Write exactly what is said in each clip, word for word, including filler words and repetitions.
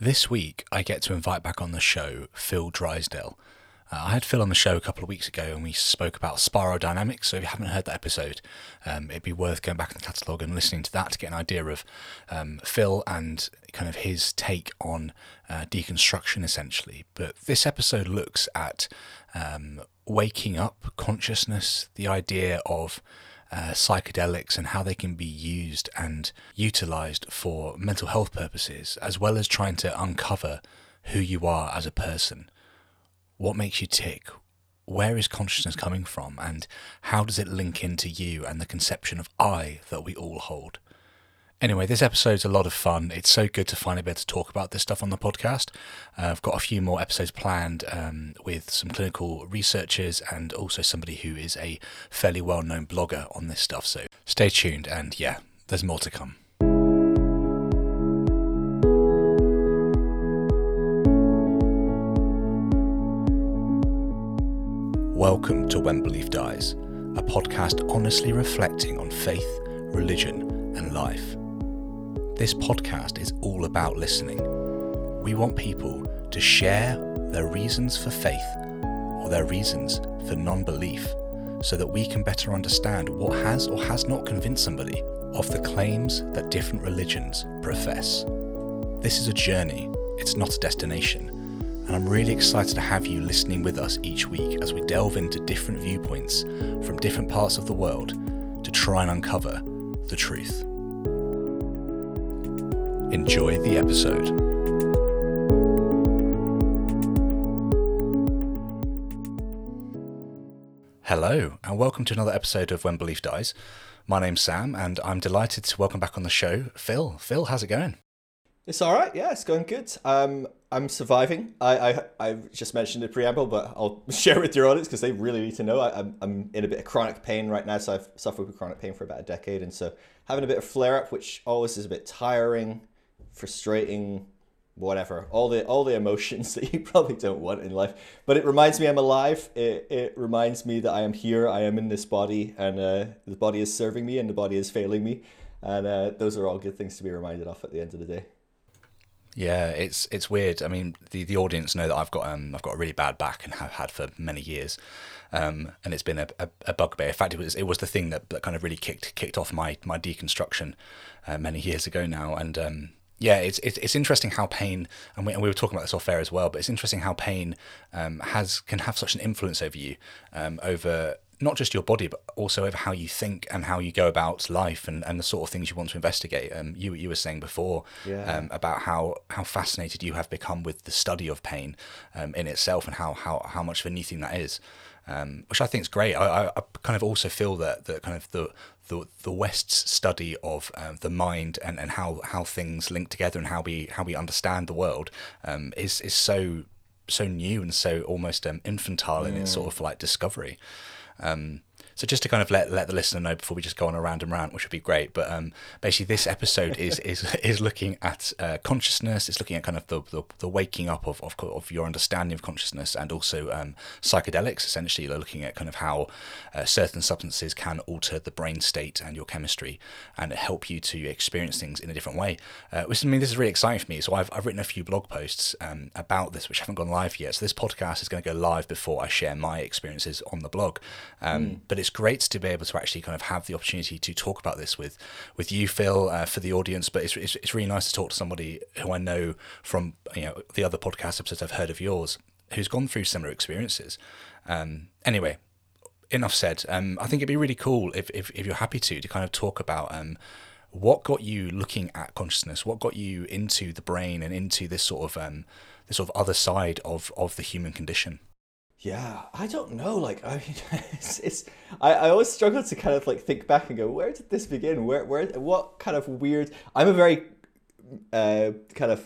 This week, I get to invite back on the show Phil Drysdale. Uh, I had Phil on the show a couple of weeks ago and we spoke about spiral dynamics, so if you haven't heard that episode, um, it'd be worth going back in the catalogue and listening to that to get an idea of um, Phil and kind of his take on uh, deconstruction, essentially. But this episode looks at um, waking up consciousness, the idea of Uh, psychedelics and how they can be used and utilised for mental health purposes, as well as trying to uncover who you are as a person. What makes you tick? Where is consciousness coming from? And how does it link into you and the conception of I that we all hold? Anyway, this episode's a lot of fun. It's so good to finally be able to talk about this stuff on the podcast. Uh, I've got a few more episodes planned um, with some clinical researchers and also somebody who is a fairly well-known blogger on this stuff. So stay tuned and yeah, there's more to come. Welcome to When Belief Dies, a podcast honestly reflecting on faith, religion and life. This podcast is all about listening. We want people to share their reasons for faith or their reasons for non-belief so that we can better understand what has or has not convinced somebody of the claims that different religions profess. This is a journey, it's not a destination, and I'm really excited to have you listening with us each week as we delve into different viewpoints from different parts of the world to try and uncover the truth. Enjoy the episode. Hello, and welcome to another episode of When Belief Dies. My name's Sam, and I'm delighted to welcome back on the show Phil. Phil, how's it going? It's all right, yeah, it's going good. Um, I'm surviving. I, I I just mentioned the preamble, but I'll share with your audience because they really need to know. I, I'm, I'm in a bit of chronic pain right now, so I've suffered with chronic pain for about a decade, and so having a bit of flare-up, which always is a bit tiring, frustrating, whatever, all the all the emotions that you probably don't want in life. But it reminds me I'm alive. It it reminds me that I am here. I am in this body, and uh, the body is serving me, and the body is failing me, and uh, those are all good things to be reminded of at the end of the day. Yeah, it's it's weird. I mean, the, the audience know that I've got um I've got a really bad back and have had for many years, um and it's been a, a, a bugbear. In fact, it was it was the thing that, that kind of really kicked kicked off my my deconstruction uh, many years ago now. And um yeah, it's it's it's interesting how pain, and we and we were talking about this off air as well. But it's interesting how pain um has can have such an influence over you, um over not just your body, but also over how you think and how you go about life and, and the sort of things you want to investigate. Um, you you were saying before yeah. um, about how, how fascinated you have become with the study of pain um, in itself and how, how, how much of a new thing that is, um, which I think is great. I, I, I kind of also feel that, that kind of the the, the West's study of um, the mind and, and how, how things link together and how we how we understand the world um, is is so so new and so almost um, infantile mm. in its sort of like discovery. Um, so just to kind of let let the listener know before we just go on a random rant, which would be great. But um, basically, this episode is is is looking at uh, consciousness. It's looking at kind of the the, the waking up of, of of your understanding of consciousness, and also um, psychedelics. Essentially, they're looking at kind of how uh, certain substances can alter the brain state and your chemistry, and help you to experience things in a different way. Uh, which I mean, this is really exciting for me. So I've I've written a few blog posts um, about this, which haven't gone live yet. So this podcast is going to go live before I share my experiences on the blog. Um, mm. But it's It's great to be able to actually kind of have the opportunity to talk about this with, with you, Phil, uh, for the audience. But it's, it's it's really nice to talk to somebody who I know from you know the other podcast episodes I've heard of yours, who's gone through similar experiences. Um, anyway, enough said. Um, I think it'd be really cool if if, if you're happy to to kind of talk about um, what got you looking at consciousness, what got you into the brain and into this sort of um, this sort of other side of of the human condition. Yeah, I don't know. Like, I mean, it's, it's I, I always struggle to kind of like think back and go, where did this begin? Where, where, what kind of weird? I'm a very uh, kind of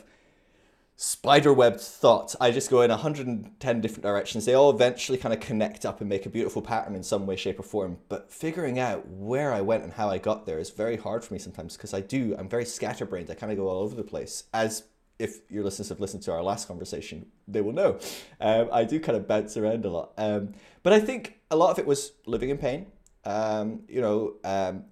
spiderwebbed thought. I just go in one hundred ten different directions. They all eventually kind of connect up and make a beautiful pattern in some way, shape, or form. But figuring out where I went and how I got there is very hard for me sometimes because I do, I'm very scatterbrained. I kind of go all over the place. As if your listeners have listened to our last conversation, they will know. Um, I do kind of bounce around a lot. Um, but I think a lot of it was living in pain, um, you know, um,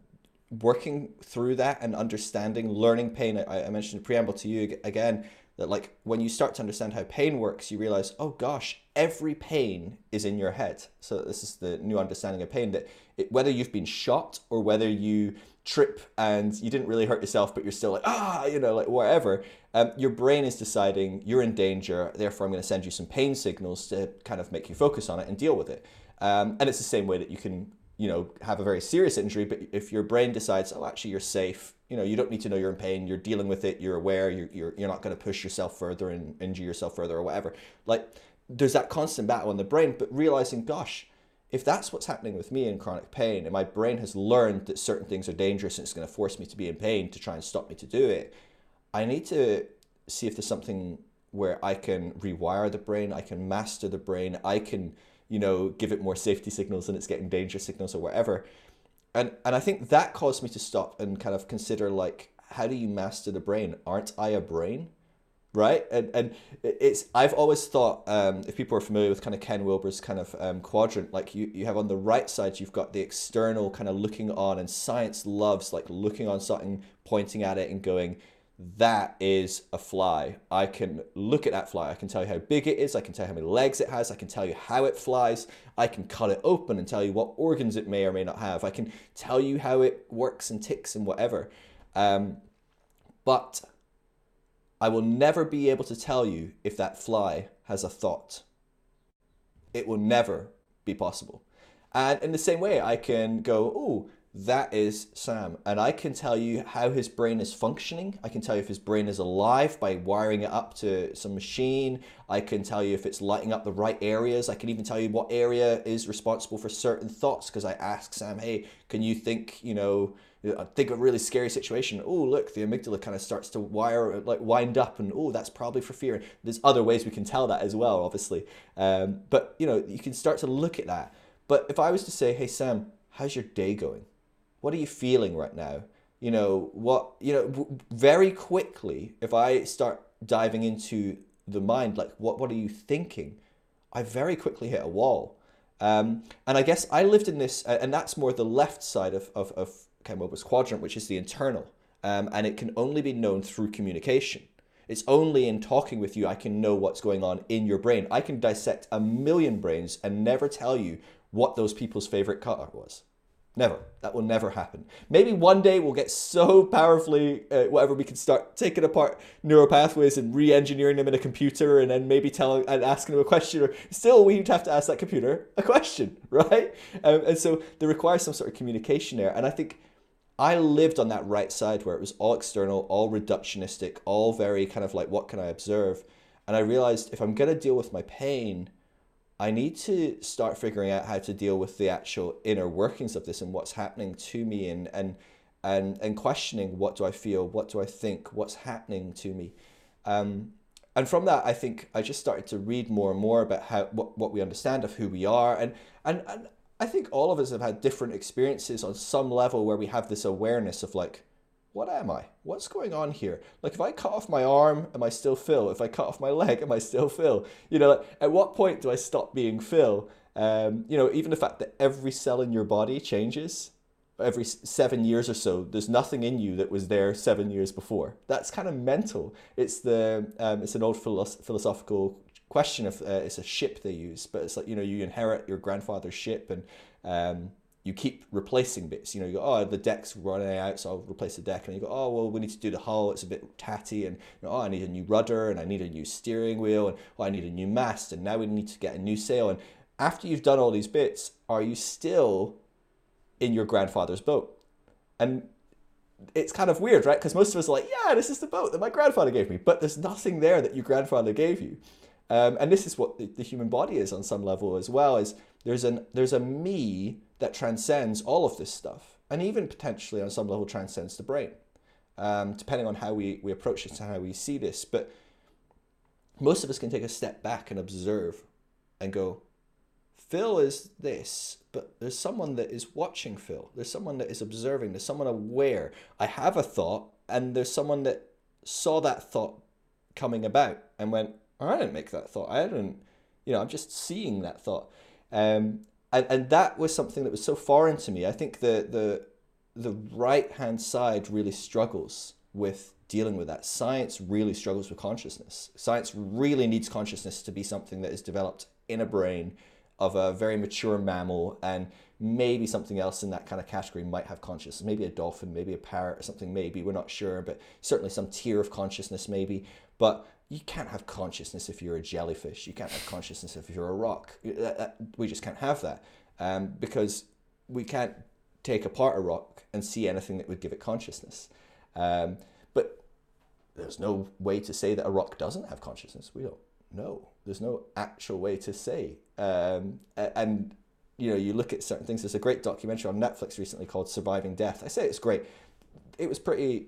working through that and understanding, learning pain. I, I mentioned the preamble to you again, that like when you start to understand how pain works, you realize, oh gosh, every pain is in your head. So this is the new understanding of pain, that it, whether you've been shot or whether you trip and you didn't really hurt yourself, but you're still like, ah, you know, like whatever, um, your brain is deciding you're in danger, therefore I'm going to send you some pain signals to kind of make you focus on it and deal with it. Um, and it's the same way that you can, you know, have a very serious injury, but if your brain decides, oh, actually you're safe, you know, you don't need to know you're in pain, you're dealing with it, you're aware, you're, you're, you're not going to push yourself further and injure yourself further or whatever. Like, there's that constant battle in the brain, but realizing, gosh, if that's what's happening with me in chronic pain, and my brain has learned that certain things are dangerous and it's going to force me to be in pain to try and stop me to do it, I need to see if there's something where I can rewire the brain, I can master the brain, I can, you know, give it more safety signals than it's getting danger signals or whatever. And and I think that caused me to stop and kind of consider, like, how do you master the brain? Aren't I a brain? Right? And and it's, I've always thought, um, if people are familiar with kind of Ken Wilber's kind of um, quadrant, like you, you have on the right side, you've got the external kind of looking on, and science loves like looking on something, pointing at it and going, that is a fly. I can look at that fly. I can tell you how big it is. I can tell you how many legs it has. I can tell you how it flies. I can cut it open and tell you what organs it may or may not have. I can tell you how it works and ticks and whatever. Um, but I will never be able to tell you if that fly has a thought. It will never be possible. And in the same way, I can go, oh, that is Sam, and I can tell you how his brain is functioning. I can tell you if his brain is alive by wiring it up to some machine. I can tell you if it's lighting up the right areas. I can even tell you what area is responsible for certain thoughts, because I ask Sam, hey, can you think, you know, think of a really scary situation. Oh, look, the amygdala kind of starts to wire, like wind up, and oh, that's probably for fear. There's other ways we can tell that as well, obviously. Um, but, you know, you can start to look at that. But if I was to say, hey, Sam, how's your day going? What are you feeling right now? You know, what, you know, very quickly, if I start diving into the mind, like, what, what are you thinking? I very quickly hit a wall. Um, and I guess I lived in this, and that's more the left side of, of, of Ken Wilber's quadrant, which is the internal. Um, and it can only be known through communication. It's only in talking with you I can know what's going on in your brain. I can dissect a million brains and never tell you what those people's favorite car was. Never. That will never happen. Maybe one day we'll get so powerfully, uh, whatever, we can start taking apart neural pathways and re-engineering them in a computer, and then maybe telling and asking them a question. Or still, we'd have to ask that computer a question, right? Um, and so there requires some sort of communication there. And I think I lived on that right side where it was all external, all reductionistic, all very kind of like, what can I observe? And I realized if I'm going to deal with my pain, I need to start figuring out how to deal with the actual inner workings of this and what's happening to me, and and and, and questioning, what do I feel, what do I think, what's happening to me. Um, and from that, I think I just started to read more and more about how what, what we understand of who we are. And, and, and I think all of us have had different experiences on some level where we have this awareness of like, what am I? What's going on here? Like, if I cut off my arm, am I still Phil? If I cut off my leg, am I still Phil? You know, like, at what point do I stop being Phil? Um, you know, even the fact that every cell in your body changes every seven years or so, there's nothing in you that was there seven years before. That's kind of mental. It's the um, it's an old philosoph- philosophical question of, uh, it's a ship they use, but it's like, you know, you inherit your grandfather's ship, and um, you keep replacing bits. You know, you go, oh, the deck's running out, so I'll replace the deck. And you go, oh, well, we need to do the hull. It's a bit tatty. And, you know, oh, I need a new rudder, and I need a new steering wheel, and oh, I need a new mast, and now we need to get a new sail. And after you've done all these bits, are you still in your grandfather's boat? And it's kind of weird, right? Because most of us are like, yeah, this is the boat that my grandfather gave me. But there's nothing there that your grandfather gave you. Um, and this is what the, the human body is on some level as well, is there's an there's a me that transcends all of this stuff, and even potentially on some level transcends the brain, um, depending on how we, we approach it and how we see this. But most of us can take a step back and observe and go, Phil is this, but there's someone that is watching Phil. There's someone that is observing. There's someone aware. I have a thought, and there's someone that saw that thought coming about and went, oh, I didn't make that thought. I didn't, you know, I'm just seeing that thought. Um, And, and that was something that was so foreign to me. I think the the the right hand side really struggles with dealing with that. Science really struggles with consciousness. Science really needs consciousness to be something that is developed in a brain of a very mature mammal, and maybe something else in that kind of category might have consciousness, maybe a dolphin, maybe a parrot or something, maybe, we're not sure, but certainly some tier of consciousness maybe. But you can't have consciousness if you're a jellyfish, you can't have consciousness if you're a rock. We just can't have that, um, because we can't take apart a rock and see anything that would give it consciousness. Um, but there's no way to say that a rock doesn't have consciousness. We don't know. There's no actual way to say. Um, and, you know, you look at certain things. There's a great documentary on Netflix recently called Surviving Death. I say it's great. It was pretty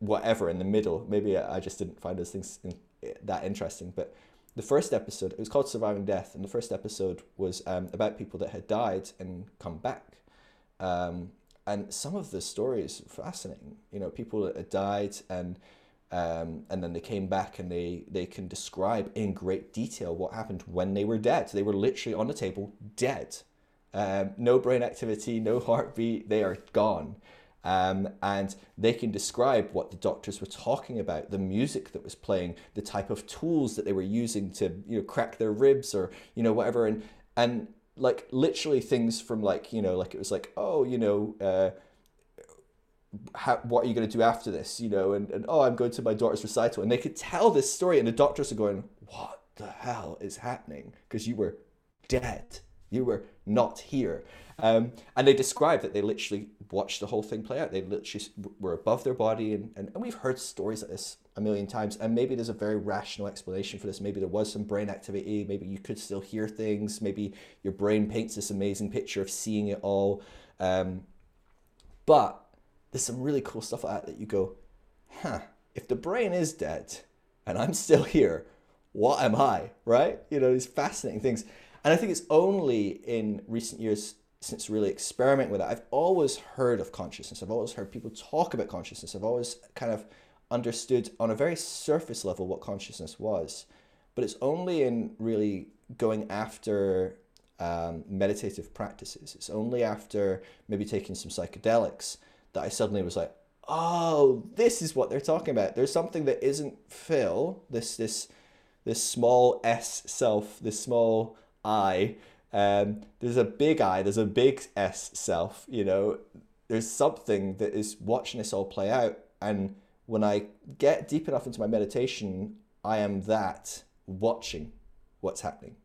whatever in the middle. Maybe I just didn't find those things in, that interesting. But the first episode, it was called Surviving Death. And the first episode was um, about people that had died and come back. Um, and some of the stories are fascinating. You know, people that had died and Um, and then they came back, and they, they can describe in great detail what happened when they were dead. They were literally on the table, dead. Um, no brain activity, no heartbeat, they are gone. Um, and they can describe what the doctors were talking about, the music that was playing, the type of tools that they were using to, you know, crack their ribs or, you know, whatever. And, and like literally things from like, you know, like it was like, oh, you know, uh, How, what are you going to do after this, you know, and, and oh, I'm going to my daughter's recital, and they could tell this story, and the doctors are going, what the hell is happening, because you were dead, you were not here. Um, and they described that they literally watched the whole thing play out. They literally were above their body, and, and, and we've heard stories like this a million times, and maybe there's a very rational explanation for this. Maybe there was some brain activity, maybe you could still hear things, maybe your brain paints this amazing picture of seeing it all, um, but there's some really cool stuff like that that you go, huh, if the brain is dead and I'm still here, what am I, right? You know, these fascinating things. And I think it's only in recent years since really experimenting with that. I've always heard of consciousness. I've always heard people talk about consciousness. I've always kind of understood on a very surface level what consciousness was. But it's only in really going after um, meditative practices. It's only after maybe taking some psychedelics that I suddenly was like, oh, this is what they're talking about. There's something that isn't Phil, this this this small S self, this small I. Um, there's a big I, there's a big S self, you know. There's something that is watching this all play out. And when I get deep enough into my meditation, I am that watching what's happening.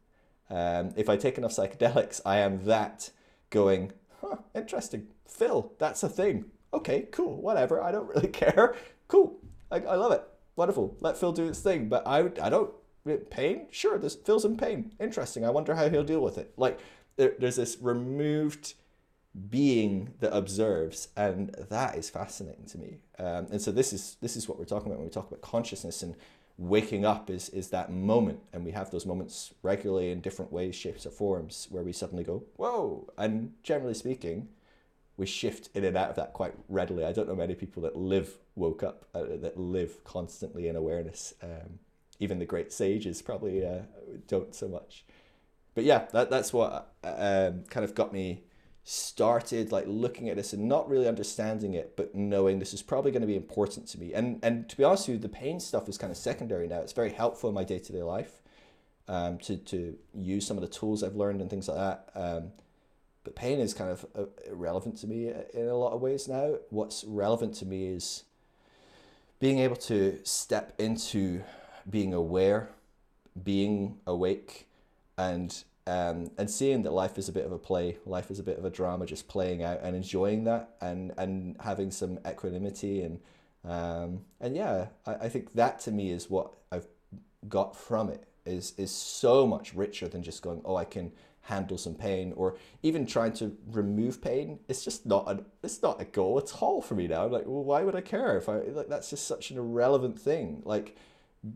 Um, if I take enough psychedelics, I am that going, huh, interesting. Phil, that's a thing. Okay, cool, whatever, I don't really care. Cool, I, I love it, wonderful. Let Phil do his thing, but I I don't, pain? Sure, there's, Phil's in pain, interesting, I wonder how he'll deal with it. Like, there, there's this removed being that observes, and that is fascinating to me. Um, and so this is this is what we're talking about when we talk about consciousness, and waking up is, is that moment, and we have those moments regularly in different ways, shapes or forms, where we suddenly go, whoa, and generally speaking, we shift in and out of that quite readily. I don't know many people that live woke up, uh, that live constantly in awareness. Um, even the great sages probably uh, don't so much. But yeah, that, that's what um, kind of got me started, like looking at this and not really understanding it, but knowing this is probably going to be important to me. And and to be honest with you, the pain stuff is kind of secondary now. It's very helpful in my day-to-day life um, to, to use some of the tools I've learned and things like that. Um, But pain is kind of irrelevant to me in a lot of ways now. What's relevant to me is being able to step into being aware, being awake, and um, and seeing that life is a bit of a play, life is a bit of a drama, just playing out and enjoying that, and and having some equanimity and um, and yeah, I, I think that to me is what I've got from it. Is is so much richer than just going, oh, I can handle some pain, or even trying to remove pain. It's just not an, it's not a goal at all for me now. I'm like, well, why would I care if I, like, that's just such an irrelevant thing. Like,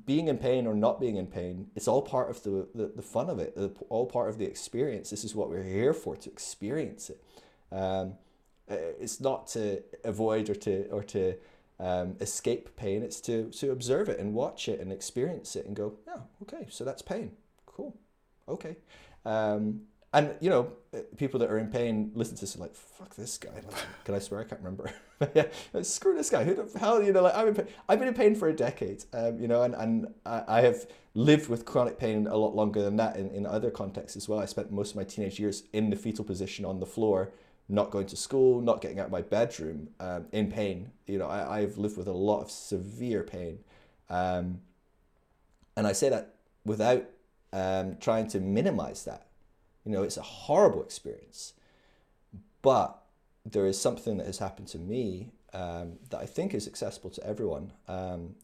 being in pain or not being in pain, it's all part of the, the, the fun of it, the, all part of the experience. This is what we're here for, to experience it. Um, it's not to avoid or to, or to um, escape pain. It's to, to observe it and watch it and experience it and go, yeah, okay, so that's pain. Cool. Okay. Um, And, you know, people that are in pain listen to this and like, fuck this guy. Like, can I swear? I can't remember. Yeah, like, screw this guy. Who the hell, you know, like, I'm in pain. I've been in pain for a decade, um, you know, and, and I, I have lived with chronic pain a lot longer than that in, in other contexts as well. I spent most of my teenage years in the fetal position on the floor, not going to school, not getting out of my bedroom, um, in pain. You know, I, I've lived with a lot of severe pain. Um, and I say that without um, trying to minimize that. You know, it's a horrible experience, but there is something that has happened to me um, that I think is accessible to everyone, um,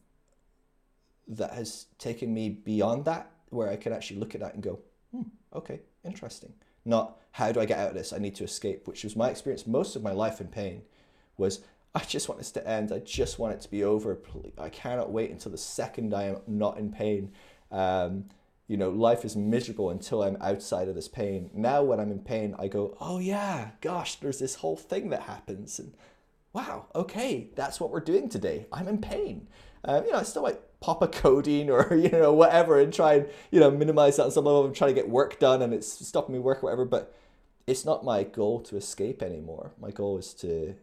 that has taken me beyond that, where I can actually look at that and go, hmm, okay, interesting. Not, how do I get out of this? I need to escape, which was my experience most of my life in pain, was I just want this to end. I just want it to be over. I cannot wait until the second I am not in pain. Um, You know, life is miserable until I'm outside of this pain. Now when I'm in pain, I go, oh yeah, gosh, there's this whole thing that happens. And wow, okay, that's what we're doing today. I'm in pain. Um, you know, I still like pop a codeine or, you know, whatever and try and, you know, minimize that on some level. I'm trying to get work done and it's stopping me work or whatever. But it's not my goal to escape anymore. My goal is to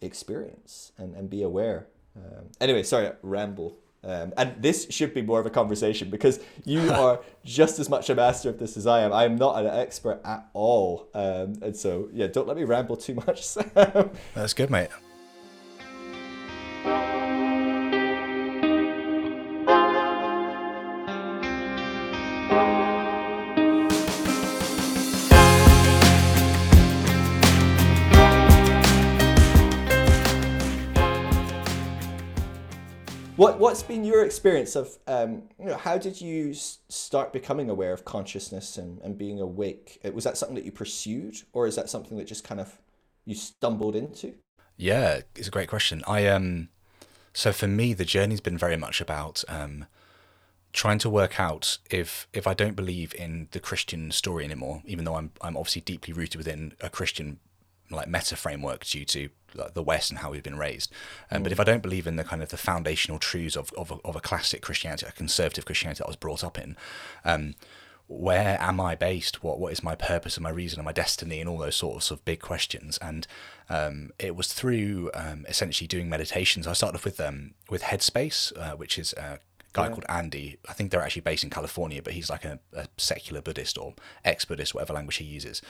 experience and, and be aware. Um, anyway, sorry, ramble. Um, and this should be more of a conversation, because you are just as much a master of this as I am. I am not an expert at all. Um, and so, yeah, don't let me ramble too much, Sam. That's good, mate. What, what's been your experience of, um, you know, how did you s- start becoming aware of consciousness and, and being awake? Was that something that you pursued, or is that something that just kind of you stumbled into? Yeah, it's a great question. I um, so for me, the journey's been very much about um, trying to work out if if I don't believe in the Christian story anymore, even though I'm I'm obviously deeply rooted within a Christian like meta framework due to the West and how we've been raised. Um, mm. But if I don't believe in the kind of the foundational truths of of a, of a classic Christianity, a conservative Christianity that I was brought up in, um, where am I based? What what is my purpose and my reason and my destiny and all those sorts of big questions? And um, it was through um, essentially doing meditations. I started off with um, with Headspace, uh, which is a guy yeah. called Andy. I think they're actually based in California, but he's like a, a secular Buddhist or ex-Buddhist, whatever language he uses.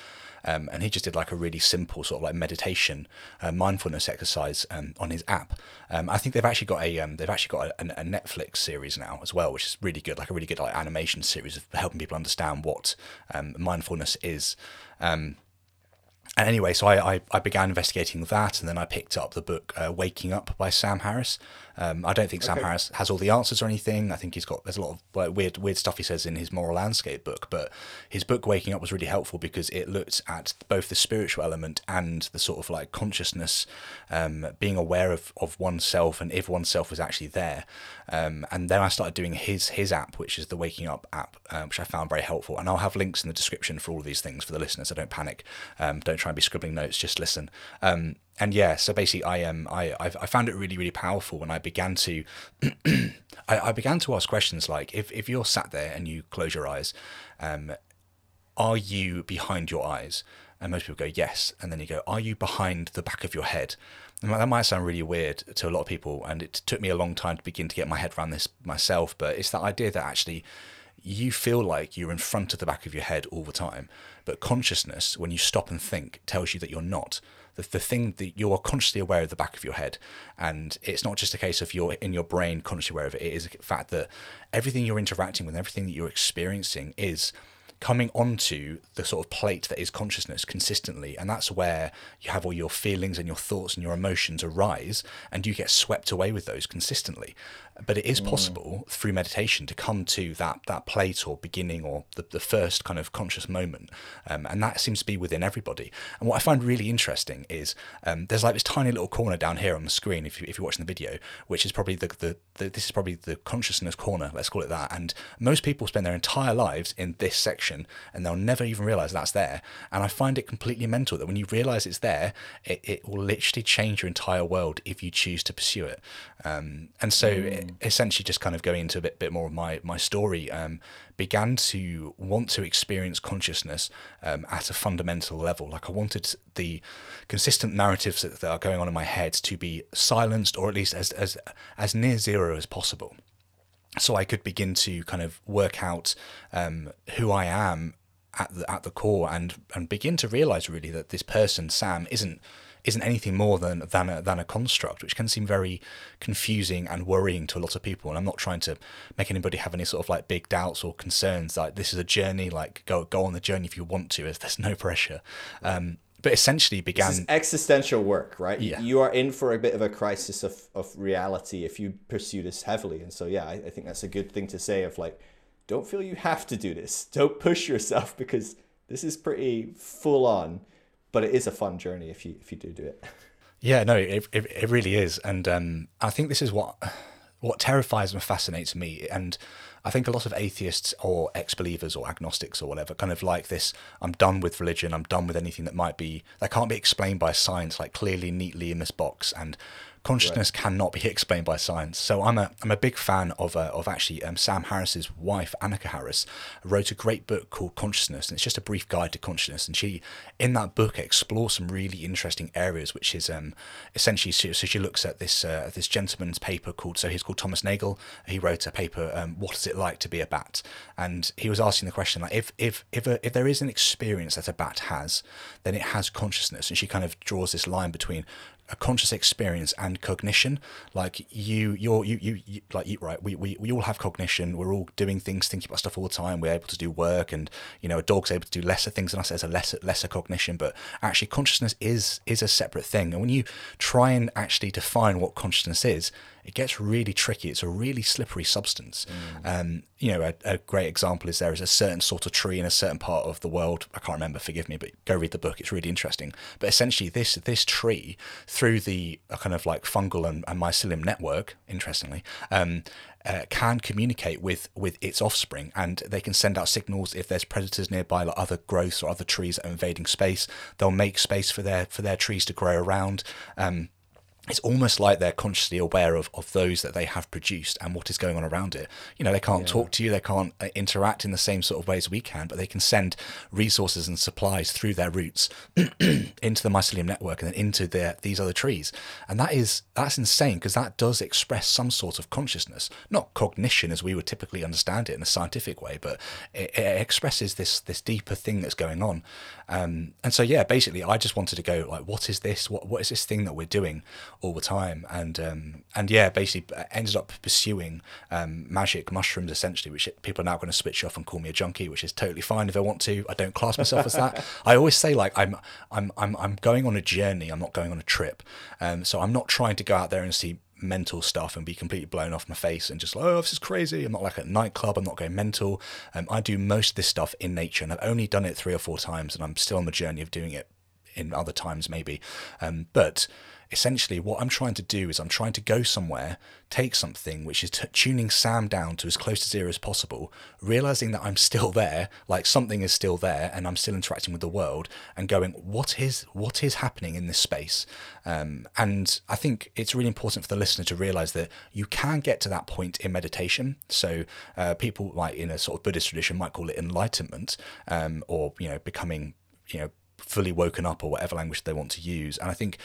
Um, and he just did like a really simple sort of like meditation, uh, mindfulness exercise um, on his app. Um, I think they've actually got a um, they've actually got a, a Netflix series now as well, which is really good, like a really good like animation series of helping people understand what um, mindfulness is. Um, and anyway, so I, I, I began investigating that, and then I picked up the book uh, Waking Up by Sam Harris. Um, I don't think Sam okay. Harris has all the answers or anything. I think he's got, there's a lot of like, weird weird stuff he says in his Moral Landscape book, but his book Waking Up was really helpful because it looked at both the spiritual element and the sort of like consciousness, um, being aware of, of oneself and if oneself was actually there. Um, and then I started doing his his app, which is the Waking Up app, um, which I found very helpful. And I'll have links in the description for all of these things for the listeners, so don't panic. Um, don't try and be scribbling notes, just listen. Um, And yeah, so basically, I um, I I've, I found it really, really powerful when I began to, I, I began to ask questions like, if if you're sat there and you close your eyes, um, are you behind your eyes? And most people go yes, and then you go, are you behind the back of your head? And that might sound really weird to a lot of people, and it took me a long time to begin to get my head around this myself. But it's that idea that actually, you feel like you're in front of the back of your head all the time, but consciousness, when you stop and think, tells you that you're not. The, the thing that you are consciously aware of the back of your head, and it's not just a case of you're in your brain consciously aware of it. It is a fact that everything you're interacting with, everything that you're experiencing, is coming onto the sort of plate that is consciousness consistently, and that's where you have all your feelings and your thoughts and your emotions arise, and you get swept away with those consistently. But it is possible mm. through meditation to come to that that plate or beginning or the, the first kind of conscious moment, um, and that seems to be within everybody. And what I find really interesting is um, there's like this tiny little corner down here on the screen, if, you, if you're watching the video, which is probably the, the, the this is probably the consciousness corner, let's call it that, and most people spend their entire lives in this section connection, and they'll never even realize that's there. And I find it completely mental that when you realize it's there, it, it will literally change your entire world if you choose to pursue it. Um, and so mm. it, essentially just kind of going into a bit, bit more of my, my story, um, began to want to experience consciousness um, at a fundamental level. Like I wanted the consistent narratives that, that are going on in my head to be silenced, or at least as as as near zero as possible, so I could begin to kind of work out um, who I am at the at the core, and and begin to realize really that this person Sam isn't isn't anything more than than a, than a construct, which can seem very confusing and worrying to a lot of people. And I'm not trying to make anybody have any sort of like big doubts or concerns. Like this is a journey. Like go go on the journey if you want to. There's no pressure. Um, but essentially began this is existential work, right? Yeah. You are in for a bit of a crisis of, of reality if you pursue this heavily. And so, yeah, I, I think that's a good thing to say of like, don't feel you have to do this. Don't push yourself, because this is pretty full on, but it is a fun journey if you, if you do do it. Yeah, no, it, it, it really is. And um, I think this is what, what terrifies and fascinates me. And I think a lot of atheists or ex-believers or agnostics or whatever kind of like this, I'm done with religion, I'm done with anything that might be, that can't be explained by science, like clearly, neatly in this box, and consciousness right. cannot be explained by science. So I'm a I'm a big fan of uh, of actually um, Sam Harris's wife, Annika Harris, wrote a great book called Consciousness, and it's just a brief guide to consciousness. And she, in that book, explores some really interesting areas, which is um, essentially, so she looks at this uh, this gentleman's paper called, so he's called Thomas Nagel. He wrote a paper, um, What Is It Like to Be a Bat? And he was asking the question, like, if if if, a, if there is an experience that a bat has, then it has consciousness. And she kind of draws this line between a conscious experience and cognition. Like you you're you you, you like you right we, we we all have cognition. We're all doing things, thinking about stuff all the time. We're able to do work, and you know, a dog's able to do lesser things than us. There's a lesser lesser cognition, but actually consciousness is is a separate thing. And when you try and actually define what consciousness is, it gets really tricky. It's a really slippery substance. Mm. Um, you know, a, a great example is there is a certain sort of tree in a certain part of the world. I can't remember, forgive me, but go read the book. It's really interesting. But essentially this this tree, through the kind of like fungal and, and mycelium network, interestingly, um, uh, can communicate with, with its offspring, and they can send out signals if there's predators nearby, like other growths or other trees that are invading space. They'll make space for their for their trees to grow around. Um, It's almost like they're consciously aware of, of those that they have produced and what is going on around it. You know, they can't yeah. talk to you, they can't interact in the same sort of ways we can, but they can send resources and supplies through their roots into the mycelium network and then into their, these other trees. And that is, that's insane, because that does express some sort of consciousness, not cognition as we would typically understand it in a scientific way, but it, it expresses this this deeper thing that's going on. Um, and so, yeah, basically, I just wanted to go like, what is this? What what is this thing that we're doing all the time? And um and yeah, basically ended up pursuing um magic mushrooms, essentially, which people are now going to switch off and call me a junkie, which is totally fine if I want to. I don't class myself as that. I always say, like, I'm I'm I'm I'm going on a journey, I'm not going on a trip. Um so I'm not trying to go out there and see mental stuff and be completely blown off my face and just like, oh, this is crazy. I'm not like at a nightclub, I'm not going mental. Um I do most of this stuff in nature, and I've only done it three or four times, and I'm still on the journey of doing it in other times maybe. Um but essentially what I'm trying to do is I'm trying to go somewhere, take something which is t- tuning Sam down to as close to zero as possible, realizing that I'm still there, like something is still there and I'm still interacting with the world, and going, what is what is happening in this space? Um, and I think it's really important for the listener to realize that you can get to that point in meditation. So uh, people like in a sort of Buddhist tradition might call it enlightenment, um, or, you know, becoming, you know, fully woken up, or whatever language they want to use. And I think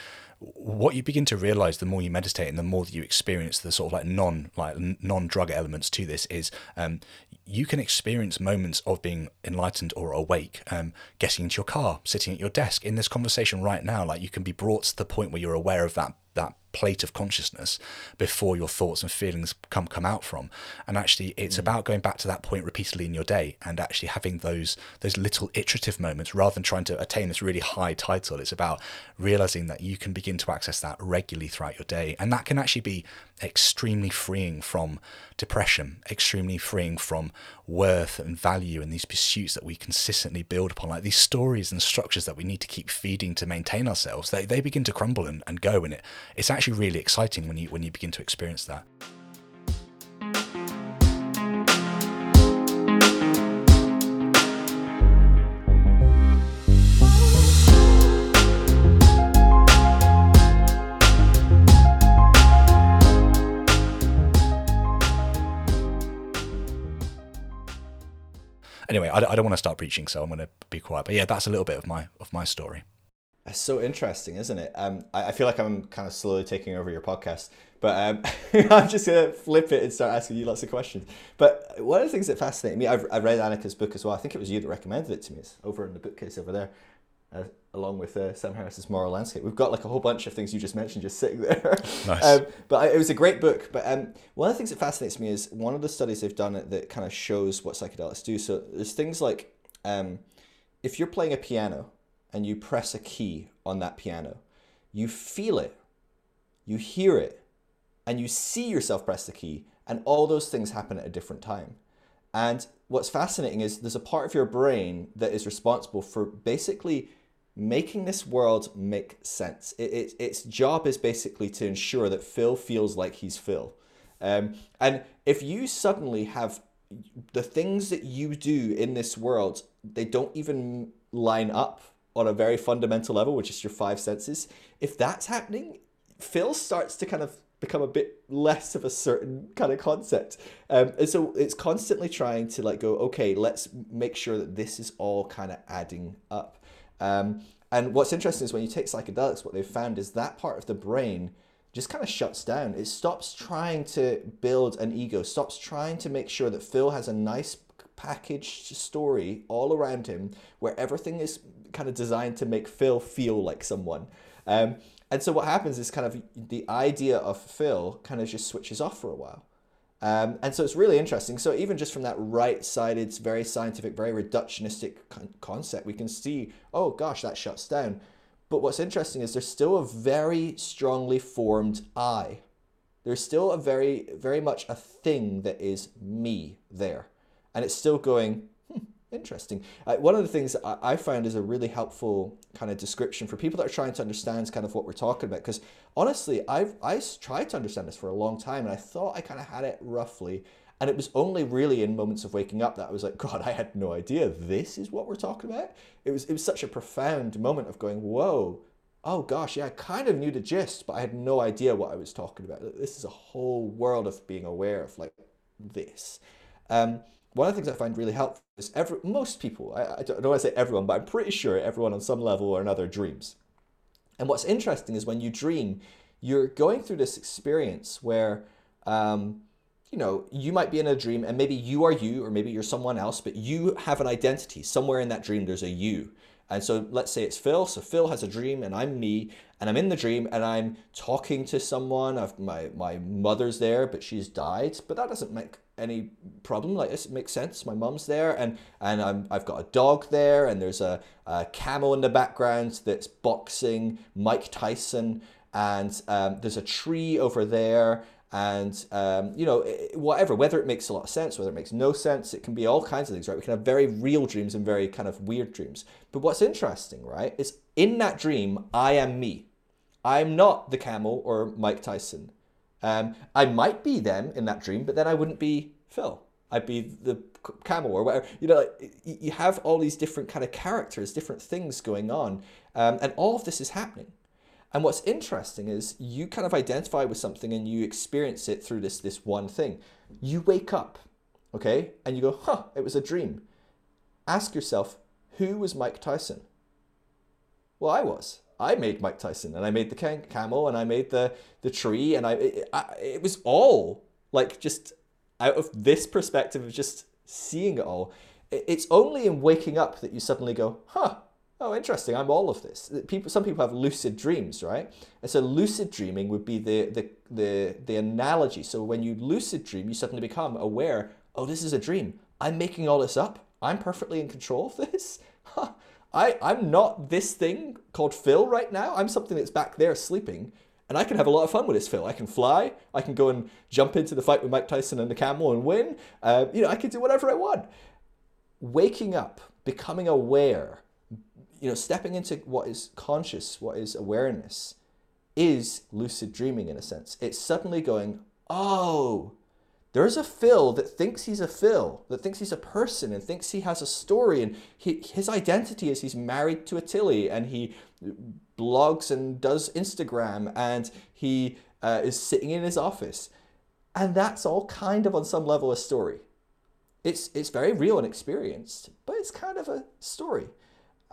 what you begin to realize the more you meditate and the more that you experience the sort of like non like non-drug elements to this is um you can experience moments of being enlightened or awake, um getting into your car, sitting at your desk, in this conversation right now. Like you can be brought to the point where you're aware of that that plate of consciousness before your thoughts and feelings come come out from. And actually it's mm. about going back to that point repeatedly in your day, and actually having those those little iterative moments, rather than trying to attain this really high title. It's about realizing that you can begin to access that regularly throughout your day, and that can actually be extremely freeing from depression, extremely freeing from worth and value, and these pursuits that we consistently build upon, like these stories and structures that we need to keep feeding to maintain ourselves. They, they begin to crumble and, and go, and it it's actually actually really exciting when you when you begin to experience that. anyway, I, I don't want to start preaching, so I'm going to be quiet. But yeah, that's a little bit of my of my story. That's so interesting, isn't it? Um, I, I feel like I'm kind of slowly taking over your podcast, but um, I'm just going to flip it and start asking you lots of questions. But one of the things that fascinated me, I've, I've read Annika's book as well. I think it was you that recommended it to me. It's over in the bookcase over there, uh, along with uh, Sam Harris's Moral Landscape. We've got like a whole bunch of things you just mentioned just sitting there. Nice. Um, but I, it was a great book. But um, one of the things that fascinates me is one of the studies they've done that kind of shows what psychedelics do. So there's things like um, if you're playing a piano, and you press a key on that piano, you feel it, you hear it, and you see yourself press the key, and all those things happen at a different time. And what's fascinating is there's a part of your brain that is responsible for basically making this world make sense. It, it, its job is basically to ensure that Phil feels like he's Phil. Um, and if you suddenly have the things that you do in this world, they don't even line up on a very fundamental level, which is your five senses, if that's happening, Phil starts to kind of become a bit less of a certain kind of concept. Um, and so it's constantly trying to like go, okay, let's make sure that this is all kind of adding up. Um, and what's interesting is when you take psychedelics, what they've found is that part of the brain just kind of shuts down. It stops trying to build an ego, stops trying to make sure that Phil has a nice packaged story all around him where everything is kind of designed to make Phil feel like someone. Um, and so what happens is kind of the idea of Phil kind of just switches off for a while. Um, and so it's really interesting. So even just from that right-sided, very scientific, very reductionistic con- concept, we can see, oh gosh, that shuts down. But what's interesting is there's still a very strongly formed I. There's still a very, very much a thing that is me there. And it's still going, interesting. Uh, one of the things that I, I found is a really helpful kind of description for people that are trying to understand kind of what we're talking about. Because honestly, I've I tried to understand this for a long time, and I thought I kind of had it roughly. And it was only really in moments of waking up that I was like, God, I had no idea this is what we're talking about. It was it was such a profound moment of going, whoa, oh gosh, yeah, I kind of knew the gist, but I had no idea what I was talking about. This is a whole world of being aware of like this. Um, One of the things I find really helpful is every, most people, I, I don't want to say everyone, but I'm pretty sure everyone on some level or another dreams. And what's interesting is when you dream, you're going through this experience where, um, you know, you might be in a dream and maybe you are you, or maybe you're someone else, but you have an identity. Somewhere in that dream, there's a you. And so let's say it's Phil. So Phil has a dream and I'm me, and I'm in the dream and I'm talking to someone. I've, my, my mother's there, but she's died, but that doesn't make any problem. Like this, it makes sense. My mum's there, and and I'm, I've got a dog there, and there's a, a camel in the background that's boxing Mike Tyson, and um, there's a tree over there, and um, you know, it, whatever, whether it makes a lot of sense, whether it makes no sense, it can be all kinds of things, right? We can have very real dreams and very kind of weird dreams. But what's interesting, right, is in that dream, I am me. I'm not the camel or Mike Tyson. Um, I might be them in that dream, but then I wouldn't be Phil. I'd be the camel or whatever. You know, like, you have all these different kind of characters, different things going on. Um, and all of this is happening. And what's interesting is you kind of identify with something and you experience it through this, this one thing. You wake up, okay? And you go, huh, it was a dream. Ask yourself, who was Mike Tyson? Well, I was. I made Mike Tyson, and I made the cam- camel, and I made the, the tree, and I it, I it was all like just out of this perspective of just seeing it all. It's only in waking up that you suddenly go, huh, oh, interesting, I'm all of this. People, some people have lucid dreams, right? And so lucid dreaming would be the the the the analogy. So when you lucid dream, you suddenly become aware, oh, this is a dream. I'm making all this up. I'm perfectly in control of this. Huh. I, I'm not this thing called Phil right now. I'm something that's back there sleeping, and I can have a lot of fun with this Phil. I can fly. I can go and jump into the fight with Mike Tyson and the camel and win. Uh, you know, I can do whatever I want. Waking up, becoming aware, you know, stepping into what is conscious, what is awareness, is lucid dreaming in a sense. It's suddenly going, oh, there's a Phil that thinks he's a Phil, that thinks he's a person and thinks he has a story, and he, his identity is he's married to a Tilly, and he blogs and does Instagram, and he uh, is sitting in his office. And that's all kind of on some level a story. it's it's very real and experienced, but it's kind of a story.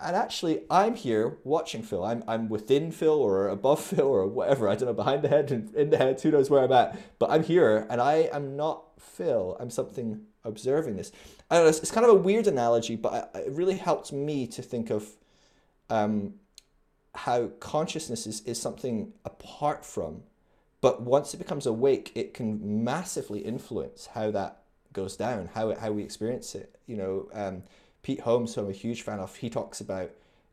And actually, I'm here watching Phil. I'm I'm within Phil or above Phil or whatever. I don't know, behind the head and in the head. Who knows where I'm at? But I'm here, and I am not Phil. I'm something observing this. I don't know. It's, it's kind of a weird analogy, but it really helped me to think of um, how consciousness is, is something apart from. But once it becomes awake, it can massively influence how that goes down, how it, how we experience it. You know. Um, Pete Holmes, who I'm a huge fan of, he talks about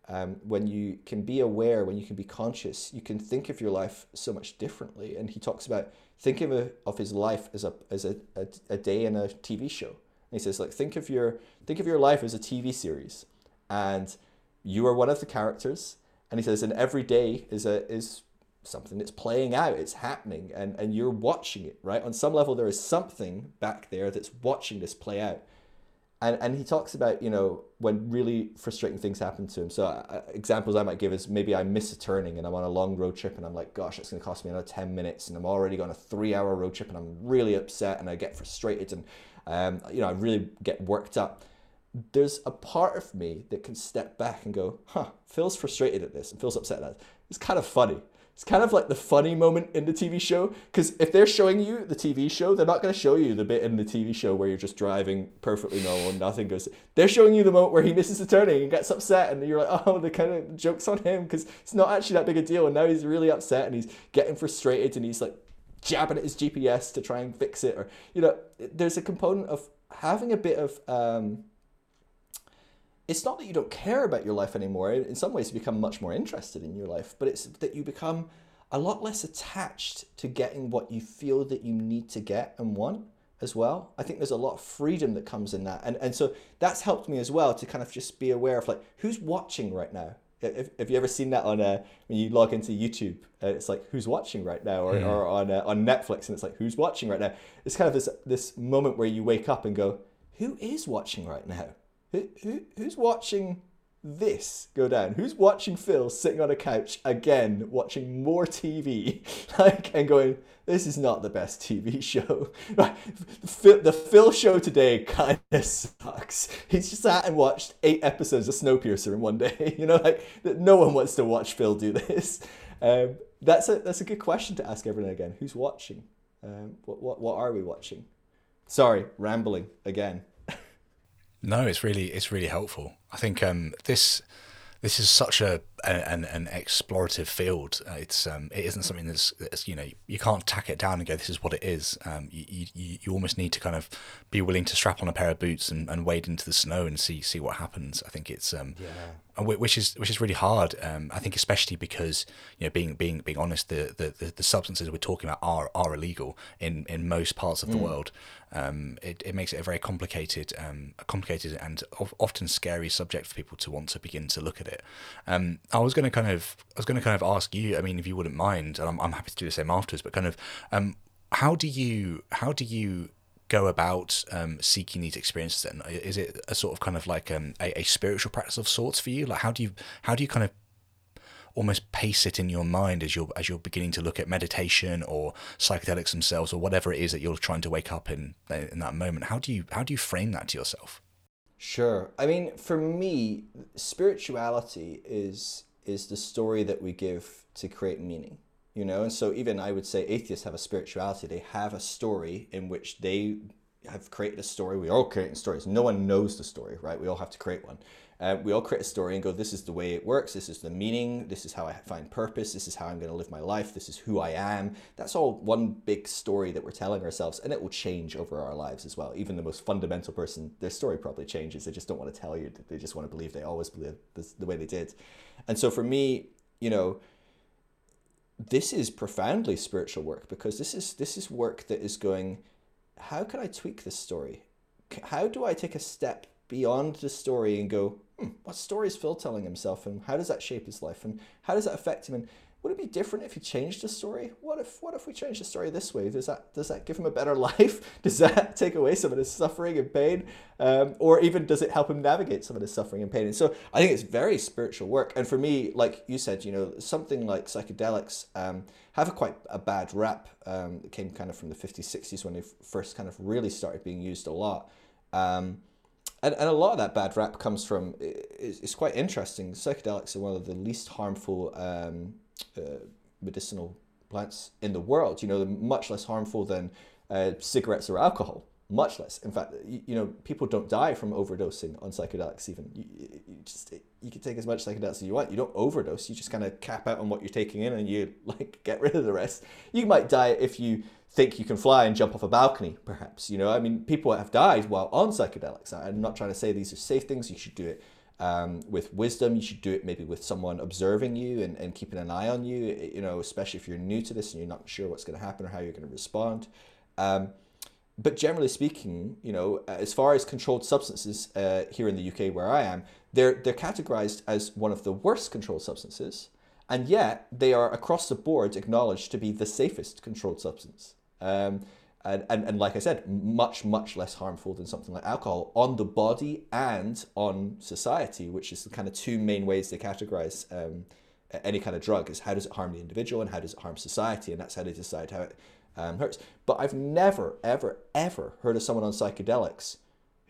um, when you can be aware, when you can be conscious, you can think of your life so much differently. And he talks about thinking of, of his life as a as a, a, a day in a T V show. And he says, like, think of your think of your life as a T V series, and you are one of the characters. And he says, and every day is a is something that's playing out, it's happening, and and you're watching it, right? On some level, there is something back there that's watching this play out. And, and he talks about, you know, when really frustrating things happen to him. So uh, examples I might give is maybe I miss a turning and I'm on a long road trip and I'm like, gosh, it's going to cost me another ten minutes. And I'm already on a three hour road trip and I'm really upset and I get frustrated and, um, you know, I really get worked up. There's a part of me that can step back and go, huh, Phil's frustrated at this and Phil's upset at that. It's kind of funny. It's kind of like the funny moment in the T V show, because if they're showing you the T V show, they're not going to show you the bit in the T V show where you're just driving perfectly normal and nothing goes. They're showing you the moment where he misses the turning and gets upset, and you're like, oh, the kind of joke's on him because it's not actually that big a deal, and now he's really upset and he's getting frustrated and he's like jabbing at his G P S to try and fix it. Or, you know, there's a component of having a bit of... Um, It's not that you don't care about your life anymore. In some ways, you become much more interested in your life, but it's that you become a lot less attached to getting what you feel that you need to get and want as well. I think there's a lot of freedom that comes in that. And and so that's helped me as well to kind of just be aware of, like, who's watching right now? If, have you ever seen that on uh, when you log into YouTube and it's like, who's watching right now? Or, yeah. or on, uh, on Netflix and it's like, who's watching right now? It's kind of this, this moment where you wake up and go, who is watching right now? Who, who, who's watching this go down? Who's watching Phil sitting on a couch again, watching more T V, like, and going, this is not the best T V show. The, the Phil show today kind of sucks. He's just sat and watched eight episodes of Snowpiercer in one day. You know, like, no one wants to watch Phil do this. Um, that's a that's a good question to ask everyone again. Who's watching? Um, what what what are we watching? Sorry, rambling again. No, it's really it's really helpful. I think um, this this is such a an, an explorative field. Uh, it's um, it isn't something that's, that's you know you can't tack it down and go, this is what it is. Um, you, you you almost need to kind of be willing to strap on a pair of boots and, and wade into the snow and see see what happens. I think it's um, yeah. which is which is really hard. Um, I think especially because you know being being being honest, the the, the substances we're talking about are are illegal in, in most parts of mm. the world. Um, it, it makes it a very complicated, um, a complicated and of, often scary subject for people to want to begin to look at it. Um, I was going to kind of, I was going to kind of ask you. I mean, if you wouldn't mind, and I'm, I'm happy to do the same afterwards. But kind of, um, how do you, how do you go about um, seeking these experiences? Then is it a sort of kind of like um, a, a spiritual practice of sorts for you? Like, how do you, how do you kind of almost pace it in your mind as you're as you're beginning to look at meditation or psychedelics themselves or whatever it is that you're trying to wake up in in that moment? How do you how do you frame that to yourself? Sure. I mean, for me, spirituality is is the story that we give to create meaning, you know? And so even I would say atheists have a spirituality. They have a story in which they have created a story. We are all creating stories. No one knows the story, right? We all have to create one. Uh, we all create a story and go, this is the way it works. This is the meaning. This is how I find purpose. This is how I'm going to live my life. This is who I am. That's all one big story that we're telling ourselves, and it will change over our lives as well. Even the most fundamental person, their story probably changes. They just don't want to tell you. They just want to believe they always believe this, the way they did. And so for me, you know, this is profoundly spiritual work, because this is this is work that is going, how can I tweak this story? How do I take a step beyond the story and go, hmm, what story is Phil telling himself, and how does that shape his life, and how does that affect him, and would it be different if he changed the story? What if what if we change the story this way? Does that does that give him a better life? Does that take away some of his suffering and pain? Um, or even does it help him navigate some of his suffering and pain? And so I think it's very spiritual work. And for me, like you said, you know, something like psychedelics um, have a quite a bad rap. Um, it came kind of from the fifties, sixties when they first kind of really started being used a lot. Um, and, and a lot of that bad rap comes from, it's, it's quite interesting, psychedelics are one of the least harmful um, uh, medicinal plants in the world. You know, they're much less harmful than uh, cigarettes or alcohol. Much less. In fact, you, you know, people don't die from overdosing on psychedelics even. You, you just you can take as much psychedelics as you want. You don't overdose. You just kind of cap out on what you're taking in and you like get rid of the rest. You might die if you think you can fly and jump off a balcony, perhaps. You know, I mean, people have died while on psychedelics. I'm not trying to say these are safe things. You should do it um, with wisdom. You should do it maybe with someone observing you and, and keeping an eye on you, you know, especially if you're new to this and you're not sure what's going to happen or how you're going to respond. Um, But generally speaking, you know, as far as controlled substances uh, here in the U K where I am, they're, they're categorized as one of the worst controlled substances, and yet they are across the board acknowledged to be the safest controlled substance. Um, and, and, and like I said, much, much less harmful than something like alcohol on the body and on society, which is the kind of two main ways they categorize um, any kind of drug, is how does it harm the individual and how does it harm society, and that's how they decide how it Um, hurts. But I've never, ever, ever heard of someone on psychedelics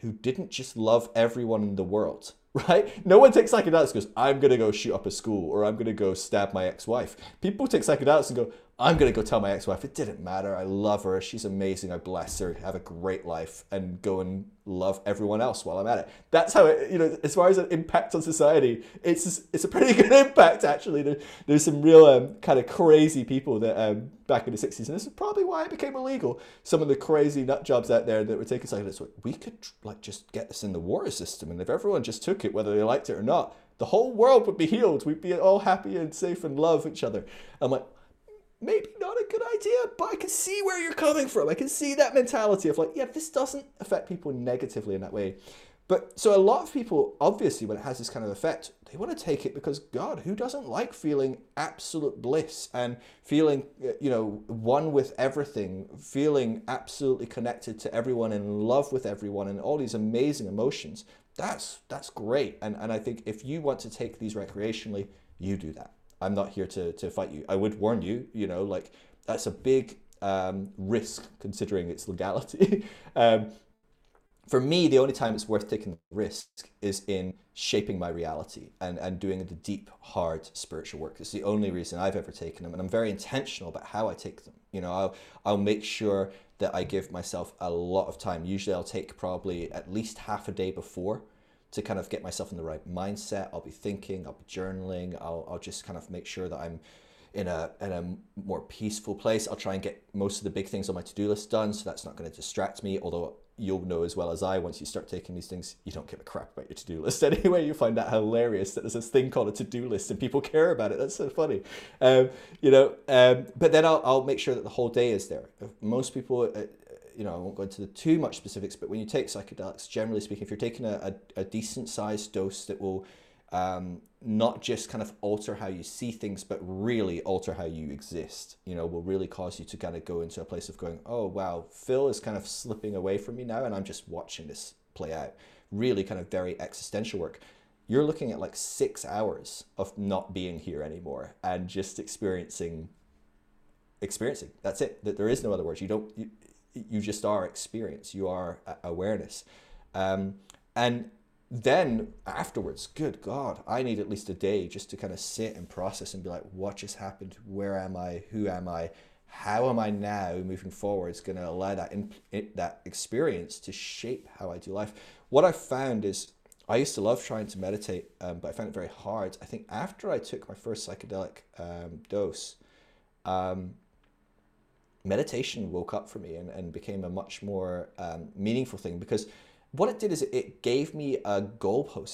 who didn't just love everyone in the world, right? No one takes psychedelics and goes, I'm going to go shoot up a school, or I'm going to go stab my ex-wife. People take psychedelics and go, I'm going to go tell my ex-wife, it didn't matter, I love her, she's amazing, I bless her, have a great life, and go and love everyone else while I'm at it. That's how it, you know, as far as an impact on society, it's it's a pretty good impact, actually. There, there's some real um, kind of crazy people that um, back in the sixties, and this is probably why it became illegal. Some of the crazy nut jobs out there that were taking psychedelics, like, we could like just get this in the water system, and if everyone just took it, whether they liked it or not, the whole world would be healed. We'd be all happy and safe and love each other. I'm like, maybe not a good idea, but I can see where you're coming from. I can see that mentality of like, yeah, this doesn't affect people negatively in that way. But so a lot of people, obviously, when it has this kind of effect, they want to take it because, God, who doesn't like feeling absolute bliss and feeling, you know, one with everything, feeling absolutely connected to everyone and in love with everyone and all these amazing emotions? That's that's great. And, and I think if you want to take these recreationally, you do that. I'm not here to, to fight you. I would warn you, you know, like that's a big um, risk considering its legality. um, for me, the only time it's worth taking the risk is in shaping my reality and, and doing the deep, hard spiritual work. It's the only reason I've ever taken them. And I'm very intentional about how I take them. You know, I'll, I'll make sure that I give myself a lot of time. Usually I'll take probably at least half a day before, to kind of get myself in the right mindset. I'll be thinking, I'll be journaling, I'll, I'll just kind of make sure that I'm in a, in a more peaceful place. I'll try and get most of the big things on my to-do list done, so that's not going to distract me, although you'll know as well as I, once you start taking these things, you don't give a crap about your to-do list anyway. You find that hilarious that there's this thing called a to-do list and people care about it. That's so funny. Um, you know, um, but then I'll, I'll make sure that the whole day is there. Most people... Uh, you know, I won't go into the too much specifics, but when you take psychedelics, generally speaking, if you're taking a, a, a decent sized dose that will um, not just kind of alter how you see things, but really alter how you exist, you know, will really cause you to kind of go into a place of going, oh, wow, Phil is kind of slipping away from me now, and I'm just watching this play out. Really kind of very existential work. You're looking at like six hours of not being here anymore and just experiencing, experiencing. That's it. There is no other words. You don't... You, You just are experience, you are awareness. Um, and then afterwards, good God, I need at least a day just to kind of sit and process and be like, what just happened? Where am I? Who am I? How am I now moving forward? It's going to allow that in, it, that experience to shape how I do life. What I found is I used to love trying to meditate, um, but I found it very hard. I think after I took my first psychedelic um, dose, um, meditation woke up for me and, and became a much more um, meaningful thing, because what it did is it gave me a goalpost.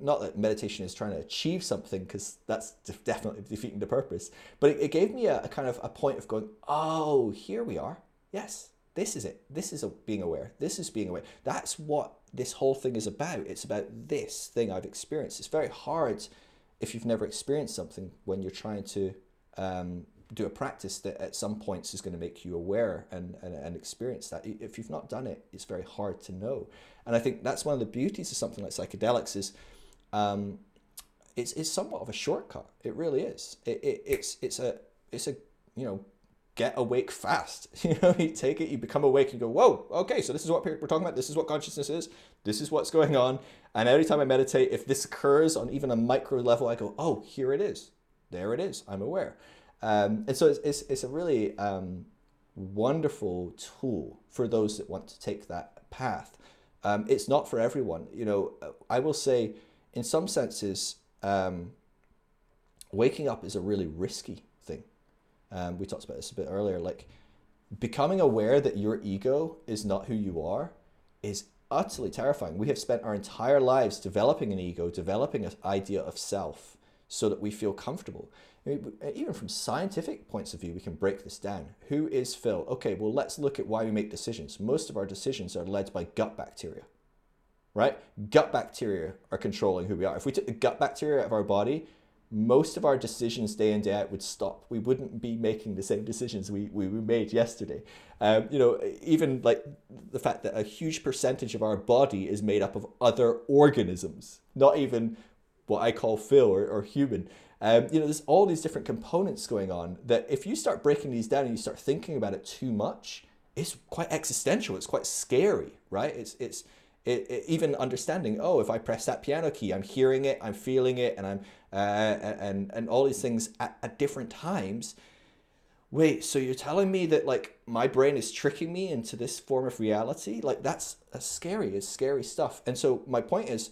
Not that meditation is trying to achieve something, because that's definitely defeating the purpose, but it, it gave me a, a kind of a point of going, oh, here we are. Yes, this is it. This is a, being aware. This is being aware. That's what this whole thing is about. It's about this thing I've experienced. It's very hard if you've never experienced something when you're trying to... Um, do a practice that at some points is going to make you aware and, and, and experience that. If you've not done it, it's very hard to know. And I think that's one of the beauties of something like psychedelics is um, it's, it's somewhat of a shortcut. It really is. It, it, it's, it's a, it's a, you know, get awake fast. You know, you take it, you become awake, you go, whoa, okay, so this is what we're talking about, this is what consciousness is, this is what's going on. And every time I meditate, if this occurs on even a micro level, I go, oh, here it is, there it is, I'm aware. Um, and so it's, it's, it's a really um, wonderful tool for those that want to take that path. Um, it's not for everyone. You know, I will say in some senses, um, waking up is a really risky thing. Um, we talked about this a bit earlier, like becoming aware that your ego is not who you are is utterly terrifying. We have spent our entire lives developing an ego, developing an idea of self so that we feel comfortable. I mean, even from scientific points of view, we can break this down. Who is Phil? Okay, well, let's look at why we make decisions. Most of our decisions are led by gut bacteria, right? Gut bacteria are controlling who we are. If we took the gut bacteria out of our body, most of our decisions day in, day out would stop. We wouldn't be making the same decisions we, we made yesterday. Um, you know, even like the fact that a huge percentage of our body is made up of other organisms, not even what I call Phil or, or human. Um, you know, there's all these different components going on that if you start breaking these down and you start thinking about it too much, it's quite existential. It's quite scary, right? It's, it's, It, it, even understanding, oh, if I press that piano key, I'm hearing it, I'm feeling it, and I'm uh, and and all these things at, at different times. Wait, so you're telling me that like my brain is tricking me into this form of reality? Like that's a scary, it's scary stuff. And so my point is,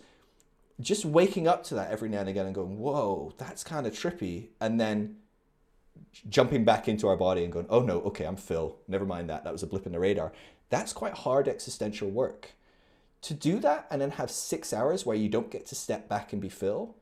just waking up to that every now and again and going, whoa, that's kind of trippy, and then jumping back into our body and going, oh no, okay, I'm Phil. Never mind that. That was a blip in the radar. That's quite hard existential work. To do that and then have six hours where you don't get to step back and be Phil,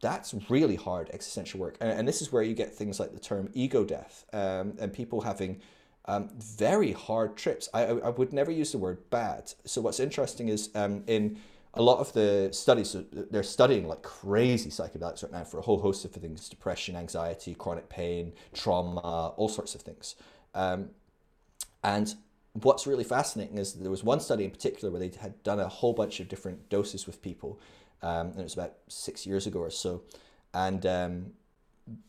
that's really hard existential work. And, and this is where you get things like the term ego death um, and people having um, very hard trips. I, I would never use the word bad. So what's interesting is um, in a lot of the studies, they're studying like crazy psychedelics right now for a whole host of things, depression, anxiety, chronic pain, trauma, all sorts of things. Um, and what's really fascinating is there was one study in particular where they had done a whole bunch of different doses with people, um, and it was about six years ago or so, and um,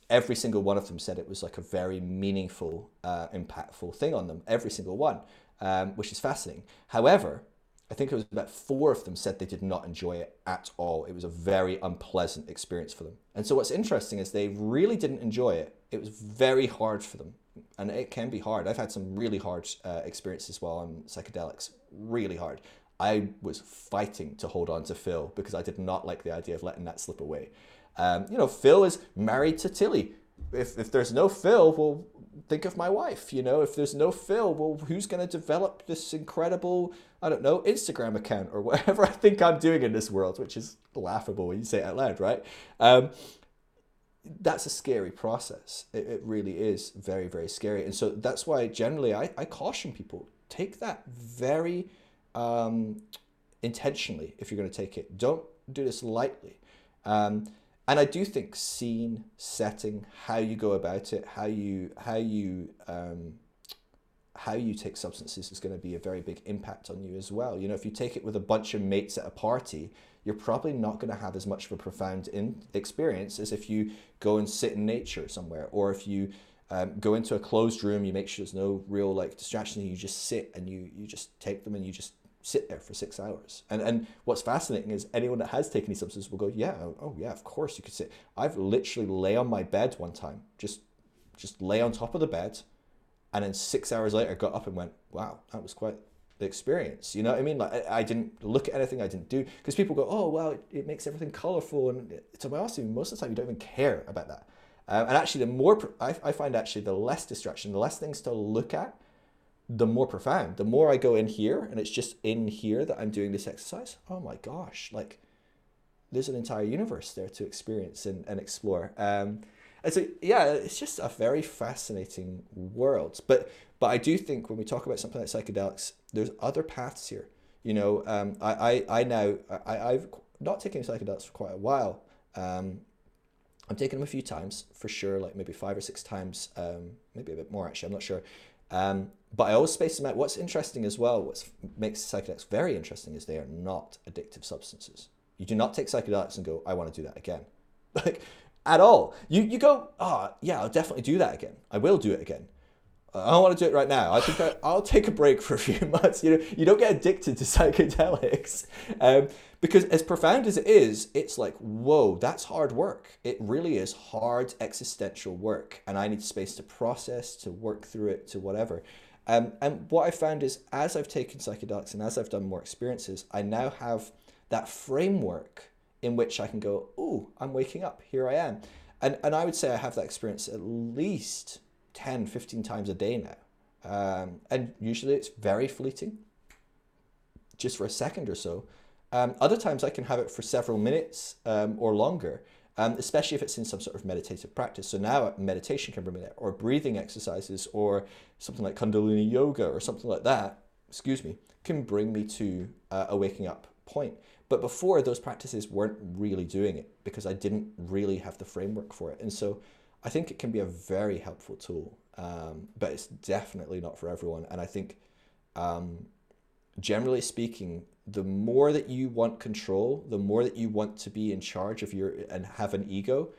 every single one of them said it was like a very meaningful, uh, impactful thing on them, every single one, um, which is fascinating. However, I think it was about four of them said they did not enjoy it at all. It was a very unpleasant experience for them. And so what's interesting is they really didn't enjoy it. It was very hard for them. And it can be hard. I've had some really hard uh, experiences while on psychedelics, really hard. I was fighting to hold on to Phil because I did not like the idea of letting that slip away. Um, you know, Phil is married to Tilly. If, if there's no Phil, well, think of my wife. You know, if there's no Phil, well, who's going to develop this incredible, I don't know, Instagram account or whatever I think I'm doing in this world, which is laughable when you say it out loud, right? Um, that's a scary process. It, it really is very, very scary. And so that's why generally I, I caution people, take that very um, intentionally if you're going to take it. Don't do this lightly. Um, and I do think scene, setting, how you go about it, how you, how you, um, how you take substances is going to be a very big impact on you as well. You know, if you take it with a bunch of mates at a party, you're probably not going to have as much of a profound in experience as if you go and sit in nature somewhere, or if you um, go into a closed room, you make sure there's no real like distraction, and you just sit and you you just take them and you just sit there for six hours. And and what's fascinating is anyone that has taken these substances will go, yeah, oh yeah, of course you could sit. I've literally lay on my bed one time, just just lay on top of the bed, and then six hours later got up and went, wow, that was quite the experience. You know what I mean? Like I, I didn't look at anything, I didn't do, because people go, oh, well, it, it makes everything colorful. And to my honesty, most of the time you don't even care about that. Um, and actually the more, I, I find actually the less distraction, the less things to look at, the more profound. The more I go in here and it's just in here that I'm doing this exercise, oh my gosh, like there's an entire universe there to experience and, and explore. Um, And so, yeah, it's just a very fascinating world. But but I do think when we talk about something like psychedelics, there's other paths here. You know, um, I, I, I now, I, I've not taken psychedelics for quite a while. Um, I've taken them a few times, for sure, like maybe five or six times, um, maybe a bit more actually, I'm not sure. Um, but I always space them out. What's interesting as well, what makes psychedelics very interesting is they are not addictive substances. You do not take psychedelics and go, I want to do that again. Like, at all. You you go, oh, yeah, I'll definitely do that again. I will do it again. I don't want to do it right now. I think I, I'll take a break for a few months. You know, you don't get addicted to psychedelics. Um, because as profound as it is, it's like, whoa, that's hard work. It really is hard existential work. And I need space to process, to work through it, to whatever. Um, and what I found is as I've taken psychedelics and as I've done more experiences, I now have that framework in which I can go, oh, I'm waking up, here I am. And, and I would say I have that experience at least ten, fifteen times a day now. Um, and usually it's very fleeting, just for a second or so. Um, other times I can have it for several minutes um, or longer, um, especially if it's in some sort of meditative practice. So now meditation can bring me there, or breathing exercises, or something like Kundalini yoga or something like that, excuse me, can bring me to uh, a waking up point. But before, those practices weren't really doing it because I didn't really have the framework for it. And so I think it can be a very helpful tool, um, but it's definitely not for everyone. And I think, um, generally speaking, the more that you want control, the more that you want to be in charge of your and have an ego,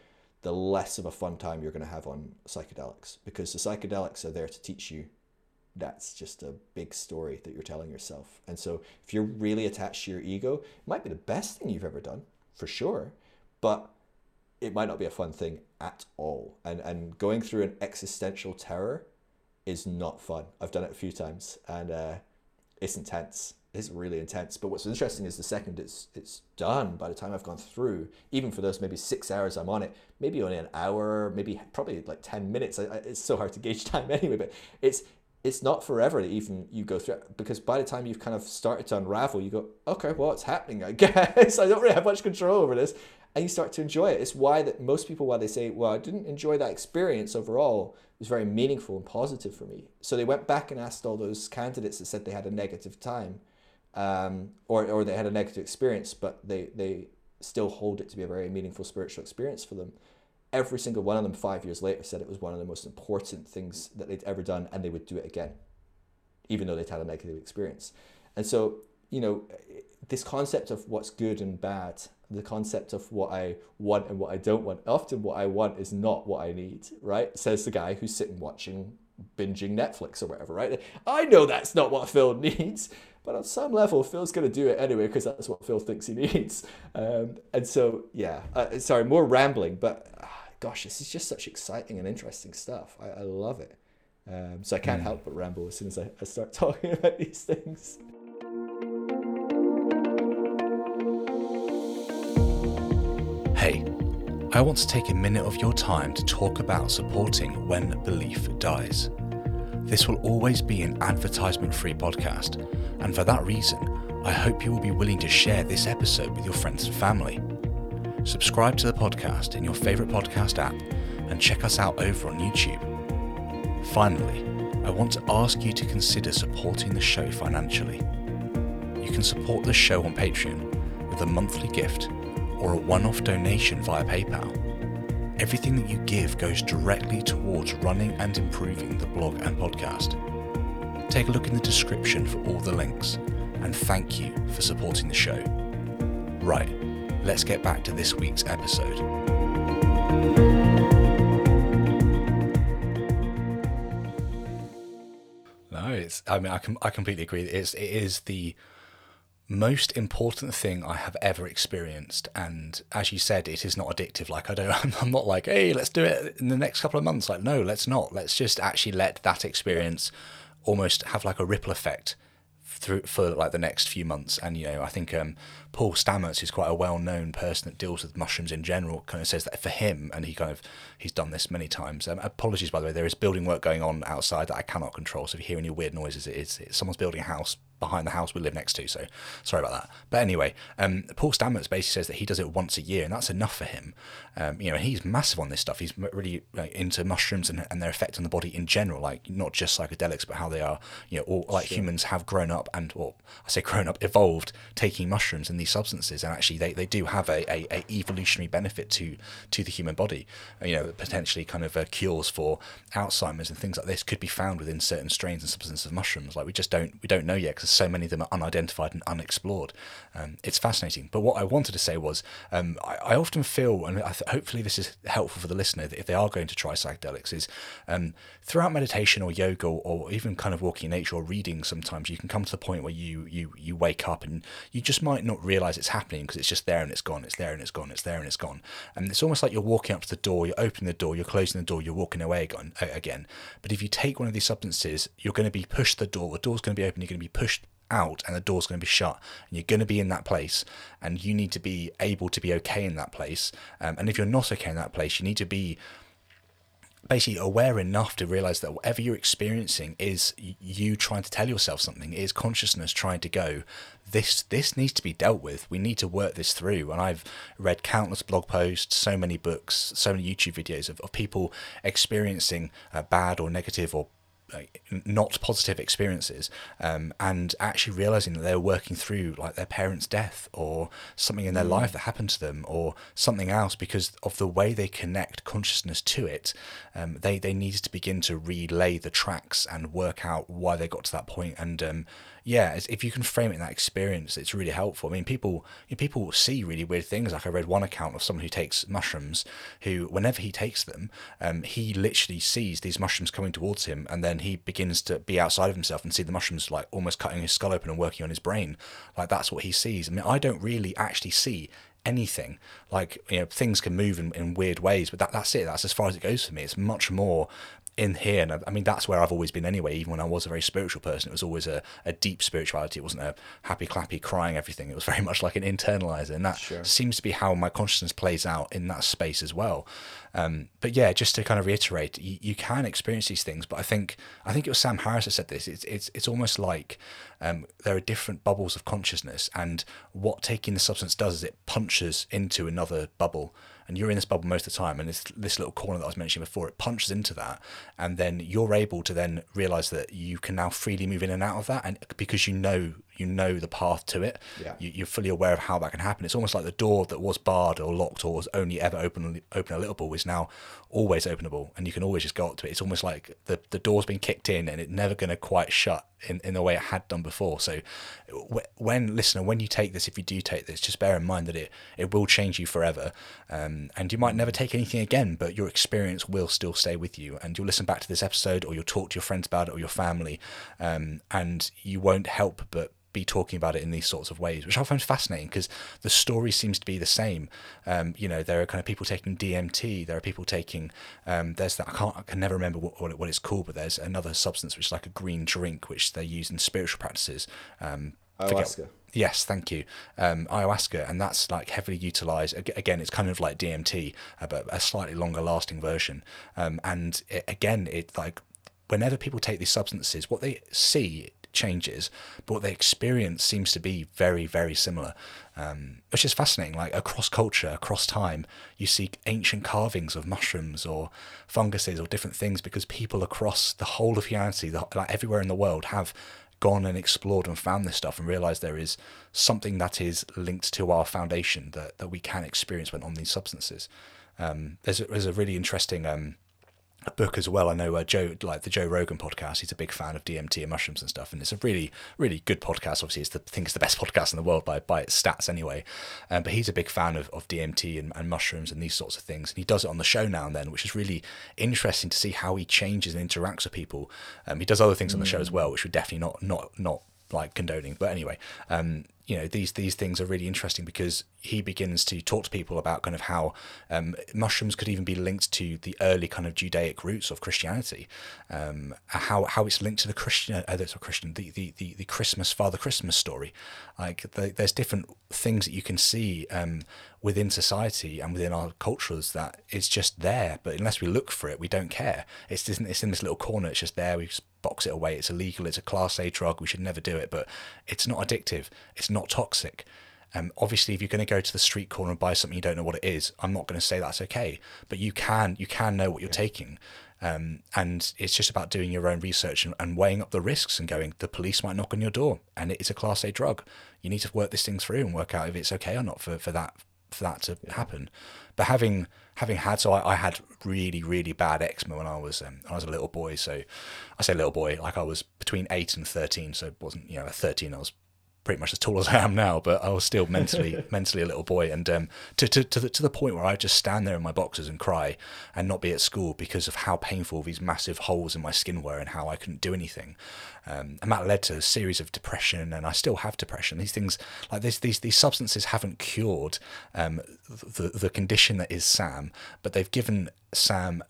the less of a fun time you're going to have on psychedelics, because the psychedelics are there to teach you. That's just a big story that you're telling yourself. And so if you're really attached to your ego, it might be the best thing you've ever done, for sure, but it might not be a fun thing at all. And and going through an existential terror is not fun. I've done it a few times, and uh, it's intense. It's really intense. But what's interesting is the second it's it's done, by the time I've gone through, even for those maybe six hours I'm on it, maybe only an hour, maybe probably like ten minutes. I, I, it's so hard to gauge time anyway, but it's it's not forever that even you go through it, because by the time you've kind of started to unravel, you go, okay, well, it's happening, I guess. I don't really have much control over this. And you start to enjoy it. It's why that most people, while they say, well, I didn't enjoy that experience overall, it was very meaningful and positive for me. So they went back and asked all those candidates that said they had a negative time, um, or, or they had a negative experience, but they, they still hold it to be a very meaningful spiritual experience for them. Every single one of them five years later said it was one of the most important things that they'd ever done, and they would do it again, even though they'd had a negative experience. And so, you know, this concept of what's good and bad, the concept of what I want and what I don't want, often what I want is not what I need, right? Says the guy who's sitting watching, binging Netflix or whatever, right? I know that's not what Phil needs, but on some level, Phil's going to do it anyway because that's what Phil thinks he needs. Um, and so, yeah, uh, sorry, more rambling, but uh, gosh, this is just such exciting and interesting stuff. I, I love it. Um, so I can't mm. help but ramble as soon as I, I start talking about these things. Hey, I want to take a minute of your time to talk about supporting When Belief Dies. This will always be an advertisement-free podcast, and for that reason, I hope you will be willing to share this episode with your friends and family. Subscribe to the podcast in your favourite podcast app and check us out over on YouTube. Finally, I want to ask you to consider supporting the show financially. You can support the show on Patreon with a monthly gift or a one-off donation via PayPal. Everything that you give goes directly towards running and improving the blog and podcast. Take a look in the description for all the links, and thank you for supporting the show. Right, let's get back to this week's episode. No, it's, I mean, I, com- I completely agree. It's, it is the most important thing I have ever experienced, and as you said, it is not addictive. Like I don't, I'm not like, hey, let's do it in the next couple of months. Like, no, let's not. Let's just actually let that experience almost have like a ripple effect through for like the next few months. And you know, I think um, Paul Stamets, who's quite a well-known person that deals with mushrooms in general, kind of says that for him, and he kind of he's done this many times. Um, apologies, by the way, there is building work going on outside that I cannot control. So if you're hearing any weird noises, it is it's, someone's building a house behind the house we live next to, so sorry about that. But anyway, um, Paul Stamets basically says that he does it once a year, and that's enough for him. Um, you know, he's massive on this stuff. He's really like, into mushrooms and, and their effect on the body in general, like not just psychedelics, but how they are, you know, all like sure. humans have grown up and, or I say grown up, evolved taking mushrooms and these substances, and actually they, they do have a, a, a evolutionary benefit to, to the human body. You know, potentially kind of uh, cures for Alzheimer's and things like this could be found within certain strains and substances of mushrooms. Like we just don't, we don't know yet, because so many of them are unidentified and unexplored. Um, it's fascinating. But what I wanted to say was, um, I, I often feel, and I th- hopefully this is helpful for the listener, that if they are going to try psychedelics, is um, throughout meditation or yoga or, or even kind of walking in nature or reading, sometimes you can come to the point where you you you wake up and you just might not realize it's happening because it's just there and it's gone, it's there and it's gone, it's there and it's gone. And it's almost like you're walking up to the door, you're opening the door, you're closing the door, you're walking away again. But if you take one of these substances, you're going to be pushed to the door, the door's going to be open, you're going to be pushed out and the door's going to be shut, and you're going to be in that place, and you need to be able to be okay in that place. Um, and if you're not okay in that place, you need to be basically aware enough to realize that whatever you're experiencing is you trying to tell yourself something. It is consciousness trying to go, this this needs to be dealt with, we need to work this through. And I've read countless blog posts, so many books, so many YouTube videos of, of people experiencing uh, bad or negative or not positive experiences, um, and actually realizing that they're working through like their parents' death or something in their mm. life that happened to them or something else, because of the way they connect consciousness to it. Um, they, they needed to begin to relay the tracks and work out why they got to that point. And um, yeah, if you can frame it in that experience, it's really helpful. I mean, people you know, people see really weird things. Like I read one account of someone who takes mushrooms, who whenever he takes them, um, he literally sees these mushrooms coming towards him, and then he begins to be outside of himself and see the mushrooms like almost cutting his skull open and working on his brain. Like that's what he sees. I mean, I don't really actually see anything. Like, you know, things can move in, in weird ways, but that, that's it. That's as far as it goes for me. It's much more in here. And I, I mean, that's where I've always been anyway. Even when I was a very spiritual person, it was always a, a deep spirituality. It wasn't a happy clappy crying everything. It was very much like an internalizer, and that sure. seems to be how my consciousness plays out in that space as well. Um, but yeah, just to kind of reiterate, you, you can experience these things, but I think I think it was Sam Harris that said this. It's it's it's almost like um, there are different bubbles of consciousness, and what taking the substance does is it punches into another bubble, and you're in this bubble most of the time, and this this little corner that I was mentioning before, it punches into that, and then you're able to then realize that you can now freely move in and out of that, and because you know you know the path to it, yeah. you, you're fully aware of how that can happen. It's almost like the door that was barred or locked or was only ever open open openable is now always openable, and you can always just go up to it. It's almost like the, the door's been kicked in and it's never going to quite shut in, in the way it had done before. So when, listener, when you take this, if you do take this, just bear in mind that it, it will change you forever. Um, and you might never take anything again, but your experience will still stay with you, and you'll listen back to this episode, or you'll talk to your friends about it or your family, um, and you won't help but be talking about it in these sorts of ways, which I find fascinating because the story seems to be the same. Um, you know, there are kind of people taking D M T, there are people taking, um, there's that, I can't, I can never remember what, what, it, what it's called, but there's another substance which is like a green drink, which they use in spiritual practices. Um, ayahuasca. Forget, yes, thank you. Um, ayahuasca, and that's like heavily utilised. Again, it's kind of like D M T, uh, but a slightly longer lasting version. Um, and it, again, it like, whenever people take these substances, what they see changes, but what they experience seems to be very, very similar, um, which is fascinating. Like across culture, across time, you see ancient carvings of mushrooms or funguses or different things, because people across the whole of humanity, the, like everywhere in the world, have gone and explored and found this stuff and realized there is something that is linked to our foundation that, that we can experience when on these substances. Um, there's, a, there's a really interesting... Um, A book as well. I know uh, Joe, like the Joe Rogan podcast, he's a big fan of D M T and mushrooms and stuff, and it's a really, really good podcast. Obviously, it's the, I think it's the best podcast in the world by by its stats anyway. Um, but he's a big fan of, of D M T and, and mushrooms and these sorts of things, and he does it on the show now and then, which is really interesting to see how he changes and interacts with people. Um, he does other things mm. on the show as well, which we're definitely not not not like condoning. But anyway, um, you know, these these things are really interesting because he begins to talk to people about kind of how um, mushrooms could even be linked to the early kind of Judaic roots of Christianity, um, how how it's linked to the Christian, uh, that's a Christian, the, the, the, the Christmas, Father Christmas story. Like the, there's different things that you can see um, within society and within our cultures that it's just there, but unless we look for it, we don't care. It's it's in this little corner. It's just there. We just box it away. It's illegal. It's a class A drug. We should never do it, but it's not addictive. It's not toxic. Um, obviously, if you're going to go to the street corner and buy something you don't know what it is, I'm not going to say that's okay. But you can you can know what you're yeah. taking. Um, and it's just about doing your own research and, and weighing up the risks and going, the police might knock on your door and it's a class A drug. You need to work this thing through and work out if it's okay or not for, for that for that to yeah. happen. But having having had, so I, I had really, really bad eczema when I was um, when I was a little boy. So I say little boy, like I was between eight and thirteen. So it wasn't, you know, at thirteen I was pretty much as tall as I am now, but I was still mentally mentally a little boy. And um, to to to the, to the point where I just stand there in my boxers and cry and not be at school because of how painful these massive holes in my skin were and how I couldn't do anything. Um, and that led to a series of depression, and I still have depression. These things, like these these these substances, haven't cured um, the the condition that is Sam, but they've given Sam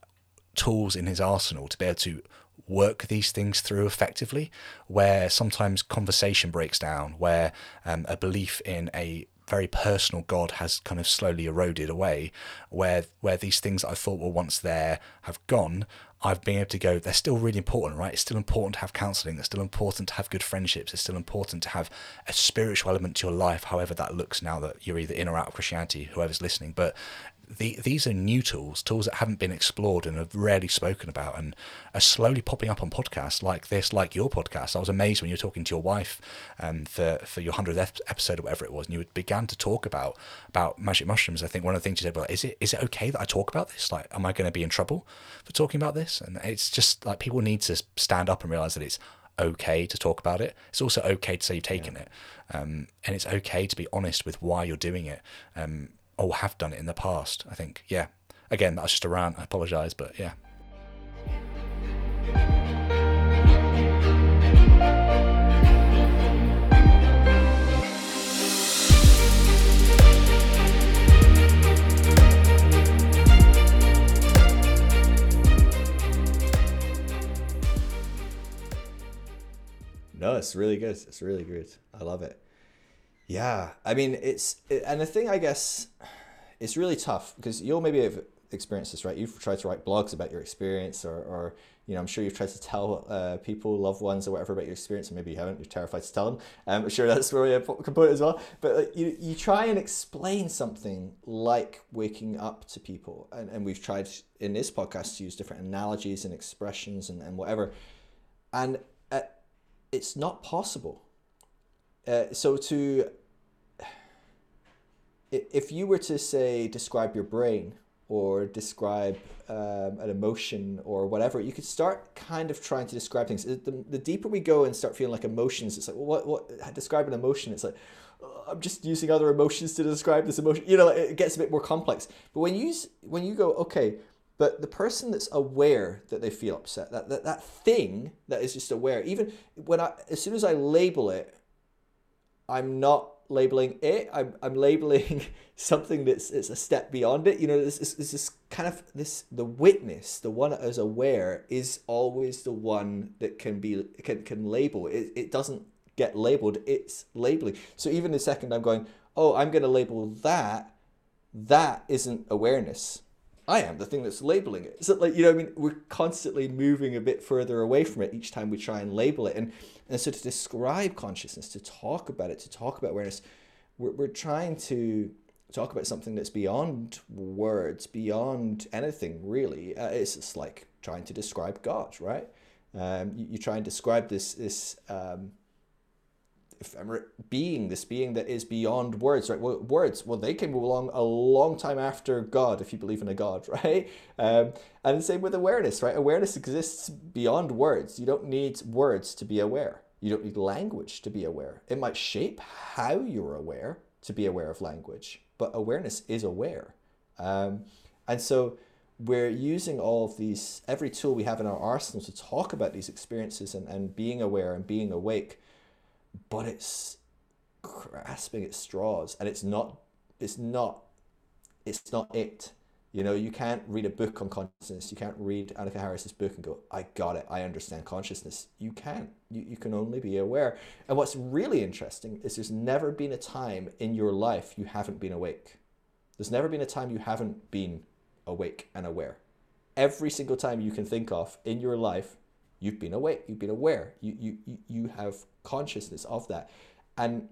tools in his arsenal to be able to work these things through effectively, where sometimes conversation breaks down, where um, a belief in a very personal God has kind of slowly eroded away, where where these things that I thought were once there have gone. I've been able to go, they're still really important, right? It's still important to have counselling. It's still important to have good friendships. It's still important to have a spiritual element to your life, however that looks now that you're either in or out of Christianity, whoever's listening. But The, these are new tools, tools that haven't been explored and are rarely spoken about and are slowly popping up on podcasts like this, like your podcast. I was amazed when you were talking to your wife um, for, for your hundredth episode or whatever it was, and you began to talk about about magic mushrooms. I think one of the things you said, well, is it is it okay that I talk about this? Like, am I going to be in trouble for talking about this? And it's just like people need to stand up and realise that it's okay to talk about it. It's also okay to say you've taken yeah. it. Um, and it's okay to be honest with why you're doing it. Um or have done it in the past, I think. Yeah. Again, that's just a rant. I apologise, but yeah. No, it's really good. It's really good. I love it. Yeah, I mean, it's, it, and the thing, I guess, it's really tough because you'll maybe have experienced this, right? You've tried to write blogs about your experience, or, or you know, I'm sure you've tried to tell uh, people, loved ones or whatever about your experience, and maybe you haven't, you're terrified to tell them. Um, I'm sure that's really a component as well. But like, you, you try and explain something like waking up to people, and, and we've tried in this podcast to use different analogies and expressions and, and whatever, and uh, it's not possible. Uh, so to, if you were to say, describe your brain or describe um, an emotion or whatever, you could start kind of trying to describe things. The, the deeper we go and start feeling like emotions, it's like, well, what, what, describe an emotion. It's like, oh, I'm just using other emotions to describe this emotion. You know, like, it gets a bit more complex. But when you, when you go, okay, but the person that's aware that they feel upset, that, that, that thing that is just aware, even when I, as soon as I label it, I'm not labeling it. I'm I'm labeling something that's it's a step beyond it. You know, this is this kind of this the witness, the one that is aware, is always the one that can be can can label. It it doesn't get labeled. It's labeling. So even the second I'm going, oh, I'm going to label that. That isn't awareness. I am the thing that's labeling it. So like, you know, I mean, we're constantly moving a bit further away from it each time we try and label it. And and so to describe consciousness, to talk about it, to talk about awareness, we're, we're trying to talk about something that's beyond words, beyond anything really. Uh, it's just like trying to describe God, right? Um, you, you try and describe this this um, being, this being that is beyond words, right? Well, words, well, they came along a long time after God, if you believe in a God, right? Um, and the same with awareness, right? Awareness exists beyond words. You don't need words to be aware. You don't need language to be aware. It might shape how you're aware to be aware of language, but awareness is aware. Um, and so we're using all of these, every tool we have in our arsenal to talk about these experiences and, and being aware and being awake, but it's grasping at straws, and it's not, it's not, it's not it. You know, you can't read a book on consciousness. You can't read Annika Harris's book and go, I got it. I understand consciousness. You can't. You, you can only be aware. And what's really interesting is there's never been a time in your life you haven't been awake. There's never been a time you haven't been awake and aware. Every single time you can think of in your life, you've been awake, you've been aware, you, you, you have consciousness of that. And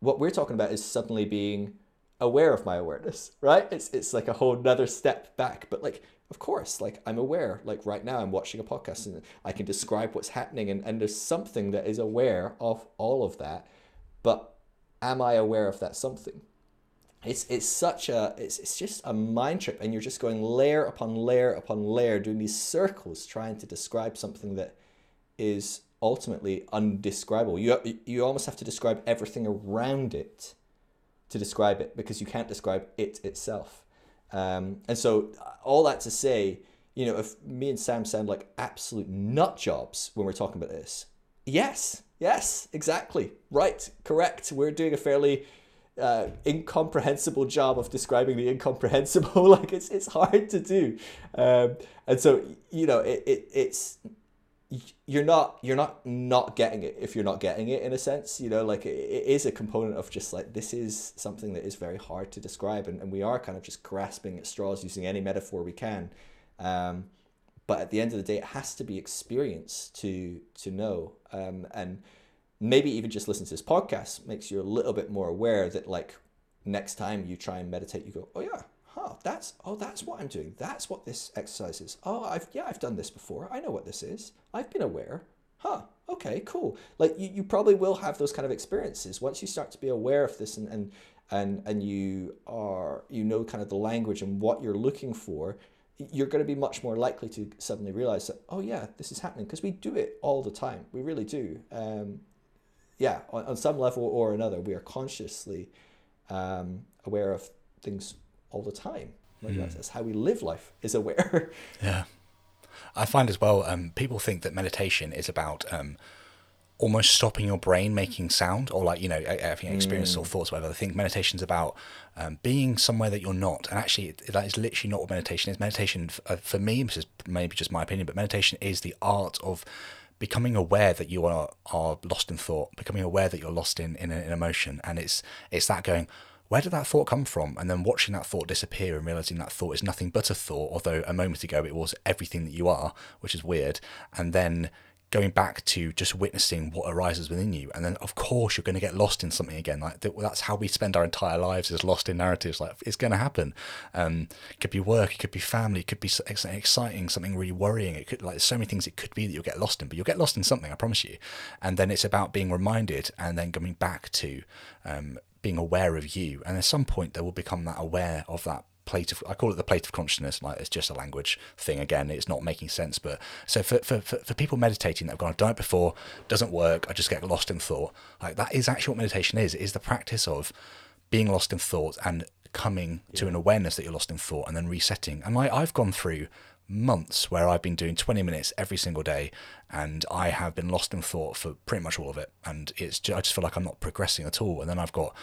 what we're talking about is suddenly being aware of my awareness, right? It's it's like a whole nother step back, but like, of course, like I'm aware, like right now I'm watching a podcast and I can describe what's happening, and, and there's something that is aware of all of that, but am I aware of that something? It's it's such a, it's, it's just a mind trip, and you're just going layer upon layer upon layer, doing these circles, trying to describe something that is ultimately undescribable. You, you almost have to describe everything around it to describe it, because you can't describe it itself. Um, and so all that to say, you know, if me and Sam sound like absolute nut jobs when we're talking about this, yes, yes, exactly, right, correct. We're doing a fairly... Uh, incomprehensible job of describing the incomprehensible. Like it's it's hard to do, um, and so you know it, it it's you're not you're not not getting it if you're not getting it, in a sense. You know, like it, it is a component of just like this is something that is very hard to describe, and, and we are kind of just grasping at straws using any metaphor we can, um, but at the end of the day it has to be experienced to to know, um, and maybe even just listen to this podcast makes you a little bit more aware that, like, next time you try and meditate, you go, oh yeah, huh, that's, oh, that's what I'm doing. That's what this exercise is. Oh, I've, yeah, I've done this before. I know what this is. I've been aware. Huh, okay, cool. Like you, you probably will have those kind of experiences once you start to be aware of this, and, and, and, and you are, you know, kind of the language and what you're looking for. You're going to be much more likely to suddenly realize that, oh yeah, this is happening, because we do it all the time. We really do. Um, Yeah, on, on some level or another, we are consciously um, aware of things all the time. Like mm. That's how we live life, is aware. Yeah. I find as well, um, people think that meditation is about um, almost stopping your brain making sound, or like, you know, having experiences mm. or thoughts, whatever. They think meditation's about um, being somewhere that you're not. And actually, it, that is literally not what meditation is. Meditation, uh, for me, this is maybe just my opinion, but meditation is the art of becoming aware that you are, are lost in thought, becoming aware that you're lost in, in an emotion. And it's it's that going, where did that thought come from? And then watching that thought disappear and realizing that thought is nothing but a thought, although a moment ago it was everything that you are, which is weird. And then going back to just witnessing what arises within you. And then, of course, you're going to get lost in something again. Like that's how we spend our entire lives, is lost in narratives. Like it's going to happen. Um, it could be work, it could be family, it could be something exciting, something really worrying. It could, like, there's so many things it could be that you'll get lost in, but you'll get lost in something, I promise you. And then it's about being reminded and then coming back to um, being aware of you. And at some point, they will become that aware of that plate of, I call it the plate of consciousness. Like it's just a language thing again, it's not making sense. But so for for, for, for people meditating that have gone, I've done it before, doesn't work, I just get lost in thought, like that is actually what meditation is. It is the practice of being lost in thought and coming yeah. to an awareness that you're lost in thought and then resetting. And like I've gone through months where I've been doing twenty minutes every single day, and I have been lost in thought for pretty much all of it, and it's just, I just feel like I'm not progressing at all. And then I've got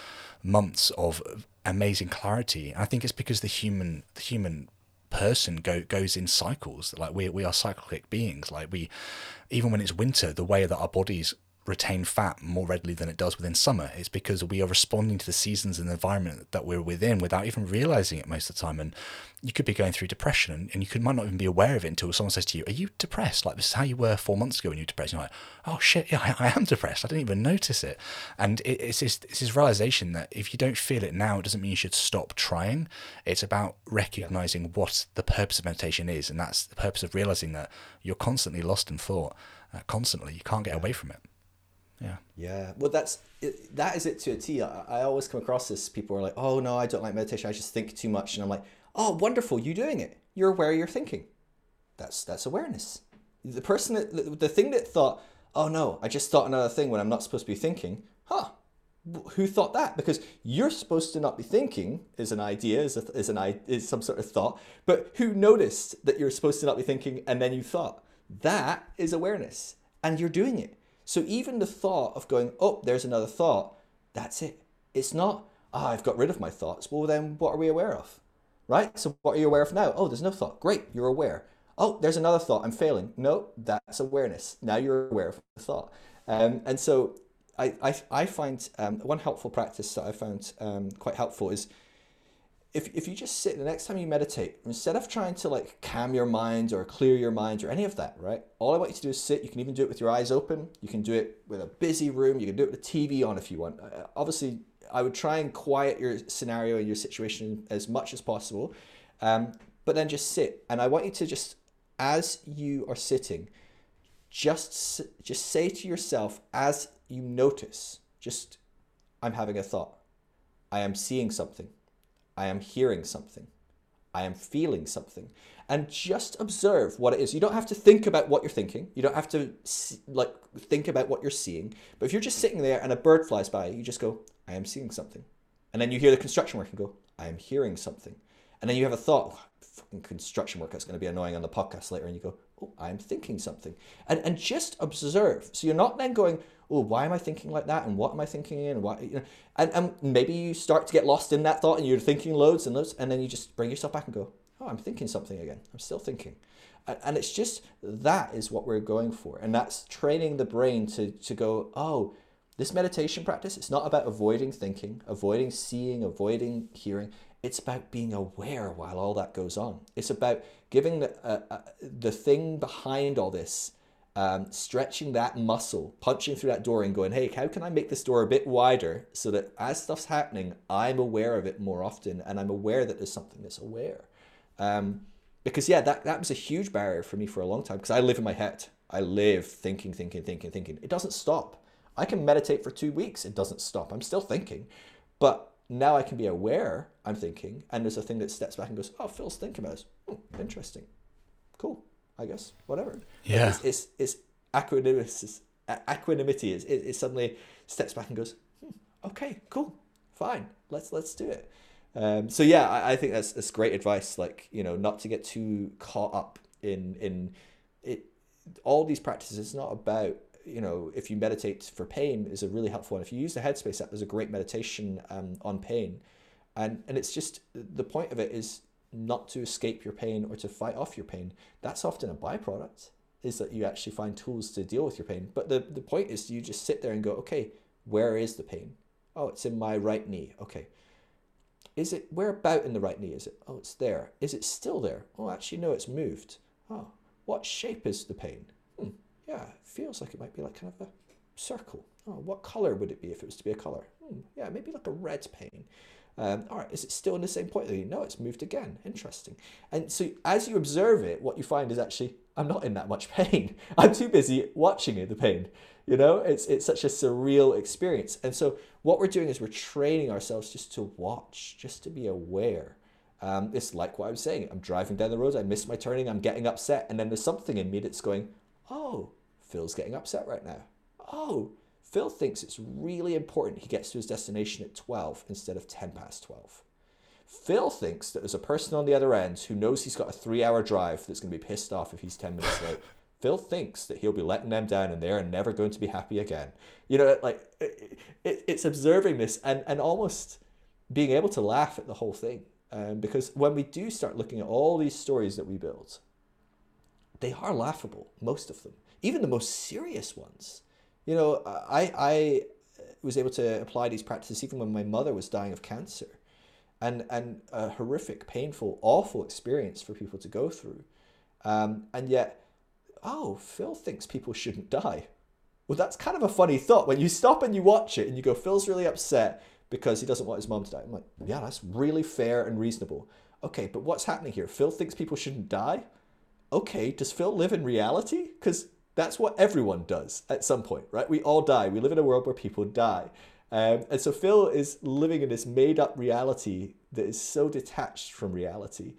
months of amazing clarity. And I think it's because the human the human person go goes in cycles. Like we we are cyclic beings. Like we, even when it's winter, the way that our bodies retain fat more readily than it does within summer, it's because we are responding to the seasons and the environment that we're within without even realizing it most of the time. And you could be going through depression, and, and you could might not even be aware of it until someone says to you, are you depressed? Like this is how you were four months ago when you were depressed. And you're like, oh shit, yeah, I, I am depressed. I didn't even notice it. And it, it's, this, it's this realization that if you don't feel it now, it doesn't mean you should stop trying. It's about recognizing yeah. what the purpose of meditation is, and that's the purpose of realizing that you're constantly lost in thought, uh, constantly. You can't get yeah. away from it. Yeah. Yeah. Well, that's it, that is it to a T. I, I always come across this. People are like, "Oh no, I don't like meditation. I just think too much." And I'm like, "Oh, wonderful! You're doing it. You're aware you're thinking. That's that's awareness. The person that the, the thing that thought, "Oh no, I just thought another thing when I'm not supposed to be thinking." Huh? Who thought that? Because you're supposed to not be thinking is an idea, is a, is an is some sort of thought. But who noticed that you're supposed to not be thinking and then you thought? That is awareness, and you're doing it. So even the thought of going, oh, there's another thought, that's it. It's not, ah, oh, I've got rid of my thoughts. Well, then what are we aware of, right? So what are you aware of now? Oh, there's no thought. Great, you're aware. Oh, there's another thought. I'm failing. No, that's awareness. Now you're aware of the thought. Um, and so I I, I find um, one helpful practice that I found um, quite helpful is if if you just sit the next time you meditate, instead of trying to like calm your mind or clear your mind or any of that, right? All I want you to do is sit. You can even do it with your eyes open. You can do it with a busy room. You can do it with the T V on if you want. Obviously, I would try and quiet your scenario and your situation as much as possible. Um, but then just sit. And I want you to just, as you are sitting, just just say to yourself, as you notice, just, I'm having a thought. I am seeing something. I am hearing something. I am feeling something. And just observe what it is. You don't have to think about what you're thinking. You don't have to like think about what you're seeing. But if you're just sitting there and a bird flies by, you just go, I am seeing something. And then you hear the construction work and go, I am hearing something. And then you have a thought, oh, fucking construction work, that's going to be annoying on the podcast later. And you go, oh, I'm thinking something. And, and just observe. So you're not then going, oh, why am I thinking like that? And what am I thinking in? Why, you know, and, and maybe you start to get lost in that thought and you're thinking loads and loads. And then you just bring yourself back and go, oh, I'm thinking something again. I'm still thinking. And it's just, that is what we're going for. And that's training the brain to, to go, oh, this meditation practice, it's not about avoiding thinking, avoiding seeing, avoiding hearing. It's about being aware while all that goes on. It's about giving the, uh, uh, the thing behind all this, um, stretching that muscle, punching through that door and going, hey, how can I make this door a bit wider so that as stuff's happening, I'm aware of it more often and I'm aware that there's something that's aware. Um, because yeah, that, that was a huge barrier for me for a long time because I live in my head. I live thinking, thinking, thinking, thinking. It doesn't stop. I can meditate for two weeks. It doesn't stop. I'm still thinking. But now I can be aware I'm thinking and there's a thing that steps back and goes, oh, Phil's thinking about this. Hmm, interesting. Cool. I guess. Whatever. Yeah. It's, it's, it's equanimity. Equanimity is it, it suddenly steps back and goes, hmm, okay, cool. Fine. Let's, let's do it. Um, so yeah, I, I think that's, that's great advice. Like, you know, not to get too caught up in, in it. All these practices, it's not about, you know, if you meditate for pain is a really helpful one. If you use the Headspace app, there's a great meditation um, on pain. And, and it's just, the point of it is not to escape your pain or to fight off your pain. That's often a byproduct, is that you actually find tools to deal with your pain. But the, the point is you just sit there and go, okay, where is the pain? Oh, it's in my right knee. Okay. Is it, where about in the right knee is it? Oh, it's there. Is it still there? Oh, actually, no, it's moved. Oh, what shape is the pain? Hmm. Yeah, it feels like it might be like kind of a circle. Oh, what color would it be if it was to be a color? Hmm, yeah, maybe like a red pain. Um, all right, is it still in the same point? No, it's moved again. Interesting. And so as you observe it, what you find is actually, I'm not in that much pain. I'm too busy watching it, the pain. You know, it's, it's such a surreal experience. And so what we're doing is we're training ourselves just to watch, just to be aware. Um, it's like what I'm saying. I'm driving down the road. I miss my turning. I'm getting upset. And then there's something in me that's going, oh, Phil's getting upset right now. Oh, Phil thinks it's really important he gets to his destination at twelve instead of ten past twelve. Phil thinks that there's a person on the other end who knows he's got a three-hour drive that's going to be pissed off if he's ten minutes late. Phil thinks that he'll be letting them down and they're never going to be happy again. You know, like, it, it, it's observing this and, and almost being able to laugh at the whole thing. Um, because when we do start looking at all these stories that we build, they are laughable, most of them. Even the most serious ones. You know, I, I was able to apply these practices even when my mother was dying of cancer. And, and a horrific, painful, awful experience for people to go through. Um, and yet, oh, Phil thinks people shouldn't die. Well, that's kind of a funny thought. When you stop and you watch it and you go, Phil's really upset because he doesn't want his mom to die. I'm like, yeah, that's really fair and reasonable. Okay, but what's happening here? Phil thinks people shouldn't die? Okay, does Phil live in reality? Because that's what everyone does at some point, right? We all die. We live in a world where people die. Um, and so Phil is living in this made-up reality that is so detached from reality.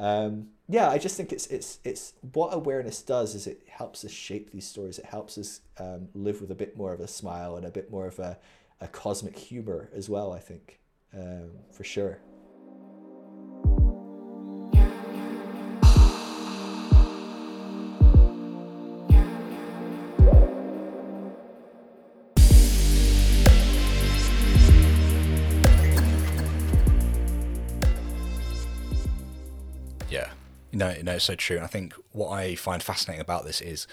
Um, yeah, I just think it's it's it's what awareness does is it helps us shape these stories. It helps us um, live with a bit more of a smile and a bit more of a, a cosmic humor as well, I think, um, for sure. No, no, it's so true. And I think what I find fascinating about this is,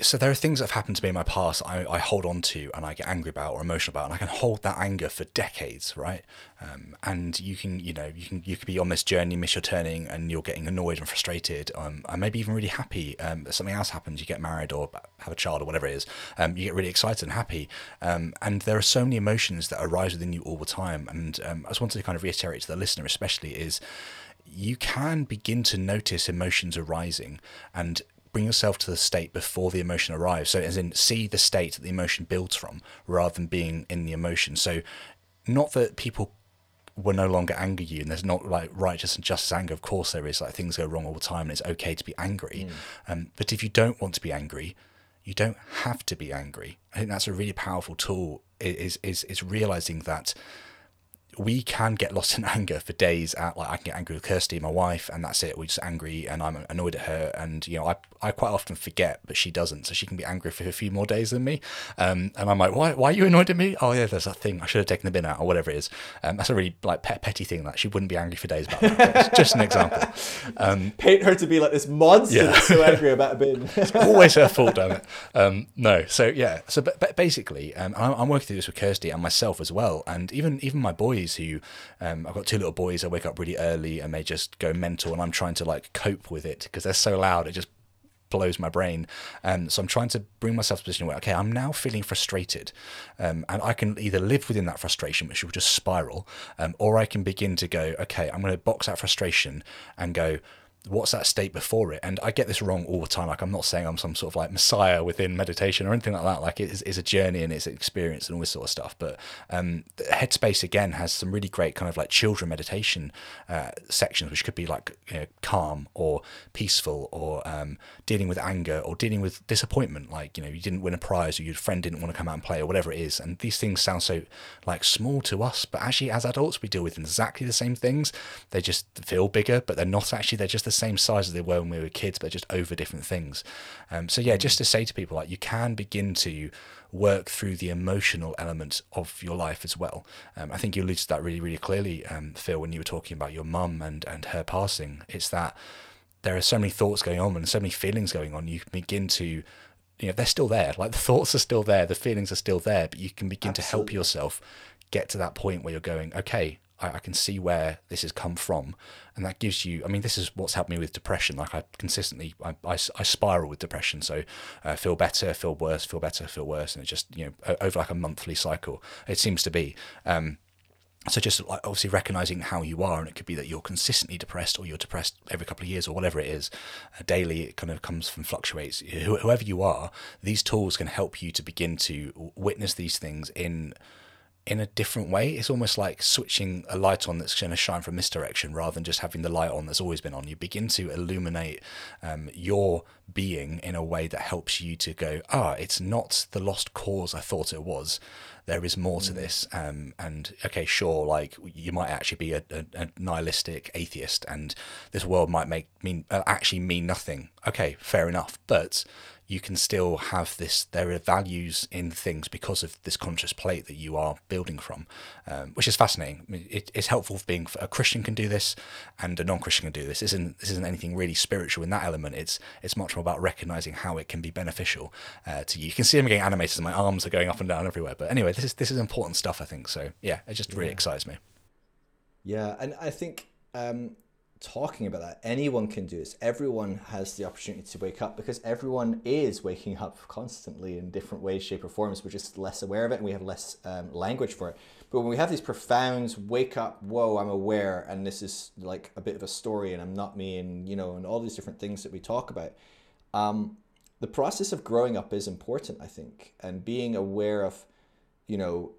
so there are things that have happened to me in my past that I, I hold on to and I get angry about or emotional about, and I can hold that anger for decades, right? Um, and you can, you know, you can, you could be on this journey, miss your turning, and you're getting annoyed and frustrated, um, and maybe even really happy. Um, something else happens, you get married or have a child or whatever it is, um, you get really excited and happy. Um, and there are so many emotions that arise within you all the time. And um, I just wanted to kind of reiterate to the listener especially is, you can begin to notice emotions arising and bring yourself to the state before the emotion arrives. So as in, see the state that the emotion builds from rather than being in the emotion. So not that people will no longer anger you, and there's not like righteous and just anger. Of course there is, like things go wrong all the time and it's okay to be angry. Mm. Um, but if you don't want to be angry, you don't have to be angry. I think that's a really powerful tool, is is is realizing that we can get lost in anger for days. At like, I can get angry with Kirsty, my wife, and that's it. We're just angry and I'm annoyed at her. And, you know, I, I quite often forget, but she doesn't. So she can be angry for a few more days than me. Um, and I'm like, why, why are you annoyed at me? Oh yeah, there's that thing. I should have taken the bin out, or whatever it is. Um, that's a really like pet, petty thing that she wouldn't be angry for days about. That. It's just an example. Um, Paint her to be like this monster yeah. that's so angry about a bin. It's always her fault, damn it. Um, no. So yeah. So but, but basically, um, I'm, I'm working through this with Kirsty and myself as well. And even, even my boys, who um I've got two little boys. I wake up really early and they just go mental, and I'm trying to like cope with it because they're so loud it just blows my brain. And um, so I'm trying to bring myself to a position where, okay, I'm now feeling frustrated, um and I can either live within that frustration, which will just spiral, um or I can begin to go, okay, I'm going to box out frustration and go, what's that state before it? And I get this wrong all the time. Like, I'm not saying I'm some sort of like messiah within meditation or anything like that. Like, it is, it's a journey and it's an experience and all this sort of stuff. But um, Headspace, again, has some really great kind of like children meditation uh, sections, which could be like, you know, calm or peaceful, or um, dealing with anger, or dealing with disappointment. Like, you know, you didn't win a prize, or your friend didn't want to come out and play, or whatever it is. And these things sound so like small to us, but actually as adults, we deal with exactly the same things. They just feel bigger, but they're not actually, they're just the same size as they were when we were kids, but just over different things. Um, so yeah, just to say to people, like, you can begin to work through the emotional element of your life as well. Um, I think you alluded to that really, really clearly, um, Phil, when you were talking about your mum and, and her passing. It's that there are so many thoughts going on and so many feelings going on. You can begin to, you know, they're still there. Like, the thoughts are still there, the feelings are still there, but you can begin Absolutely. to help yourself get to that point where you're going, okay, I can see where this has come from. And that gives you, I mean, this is what's helped me with depression. Like, I consistently, I, I, I spiral with depression. So uh, feel better, feel worse, feel better, feel worse. And it just, you know, over like a monthly cycle, it seems to be. Um, so just like obviously recognizing how you are, and it could be that you're consistently depressed, or you're depressed every couple of years, or whatever it is, uh, daily, it kind of comes from fluctuates. Wh- whoever you are, these tools can help you to begin to witness these things in in a different way. It's almost like switching a light on that's going to shine from this direction, rather than just having the light on that's always been on. You begin to illuminate um, your being in a way that helps you to go, ah, it's not the lost cause I thought it was. There is more to this. Um, and okay, sure, like, you might actually be a, a, a nihilistic atheist, and this world might make mean uh, actually mean nothing. Okay, fair enough. But you can still have this, there are values in things because of this conscious plate that you are building from, um, which is fascinating. I mean, it, it's helpful for being, a Christian can do this and a non-Christian can do this. This isn't, this isn't anything really spiritual in that element. It's it's much more about recognizing how it can be beneficial uh, to you. You can see them getting animated and my arms are going up and down everywhere. But anyway, this is, this is important stuff, I think. So yeah, it just really yeah. excites me. Yeah, and I think um, talking about that, anyone can do this. Everyone has the opportunity to wake up, because everyone is waking up constantly in different ways, shape or forms. We're just less aware of it, and we have less um, language for it. But when we have these profound wake up, whoa, I'm aware, and this is like a bit of a story, and I'm not me, and you know, and all these different things that we talk about, um, the process of growing up is important, I think, and being aware of, you know,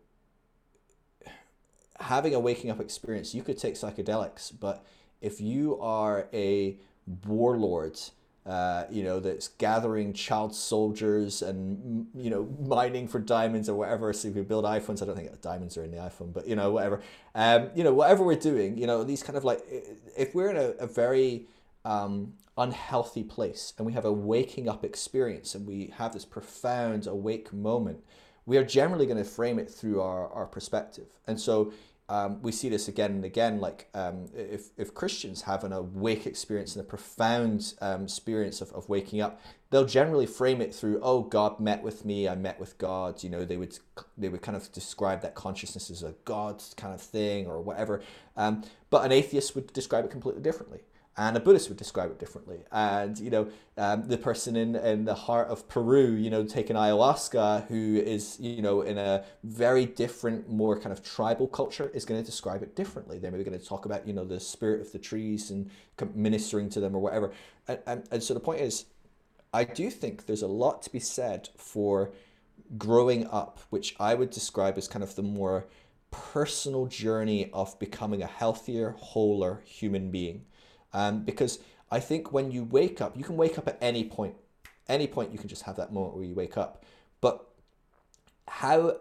having a waking up experience. You could take psychedelics, but if you are a warlord, uh, you know, that's gathering child soldiers and, you know, mining for diamonds or whatever, so we build iPhones. I don't think diamonds are in the iPhone, but, you know, whatever. Um, you know, whatever we're doing, you know, these kind of like, if we're in a, a very um, unhealthy place and we have a waking up experience and we have this profound awake moment, we are generally going to frame it through our, our perspective. And so, Um, we see this again and again, like um, if, if Christians have an awake experience and a profound um, experience of, of waking up, they'll generally frame it through, oh, God met with me, I met with God. You know, they would they would kind of describe that consciousness as a God kind of thing or whatever. Um, but an atheist would describe it completely differently. And a Buddhist would describe it differently. And, you know, um, the person in, in the heart of Peru, you know, taking ayahuasca, who is, you know, in a very different, more kind of tribal culture, is going to describe it differently. They're maybe going to talk about, you know, the spirit of the trees and ministering to them or whatever. And, and, and so the point is, I do think there's a lot to be said for growing up, which I would describe as kind of the more personal journey of becoming a healthier, wholer human being. Um, because I think when you wake up, you can wake up at any point. Any point you can just have that moment where you wake up. But how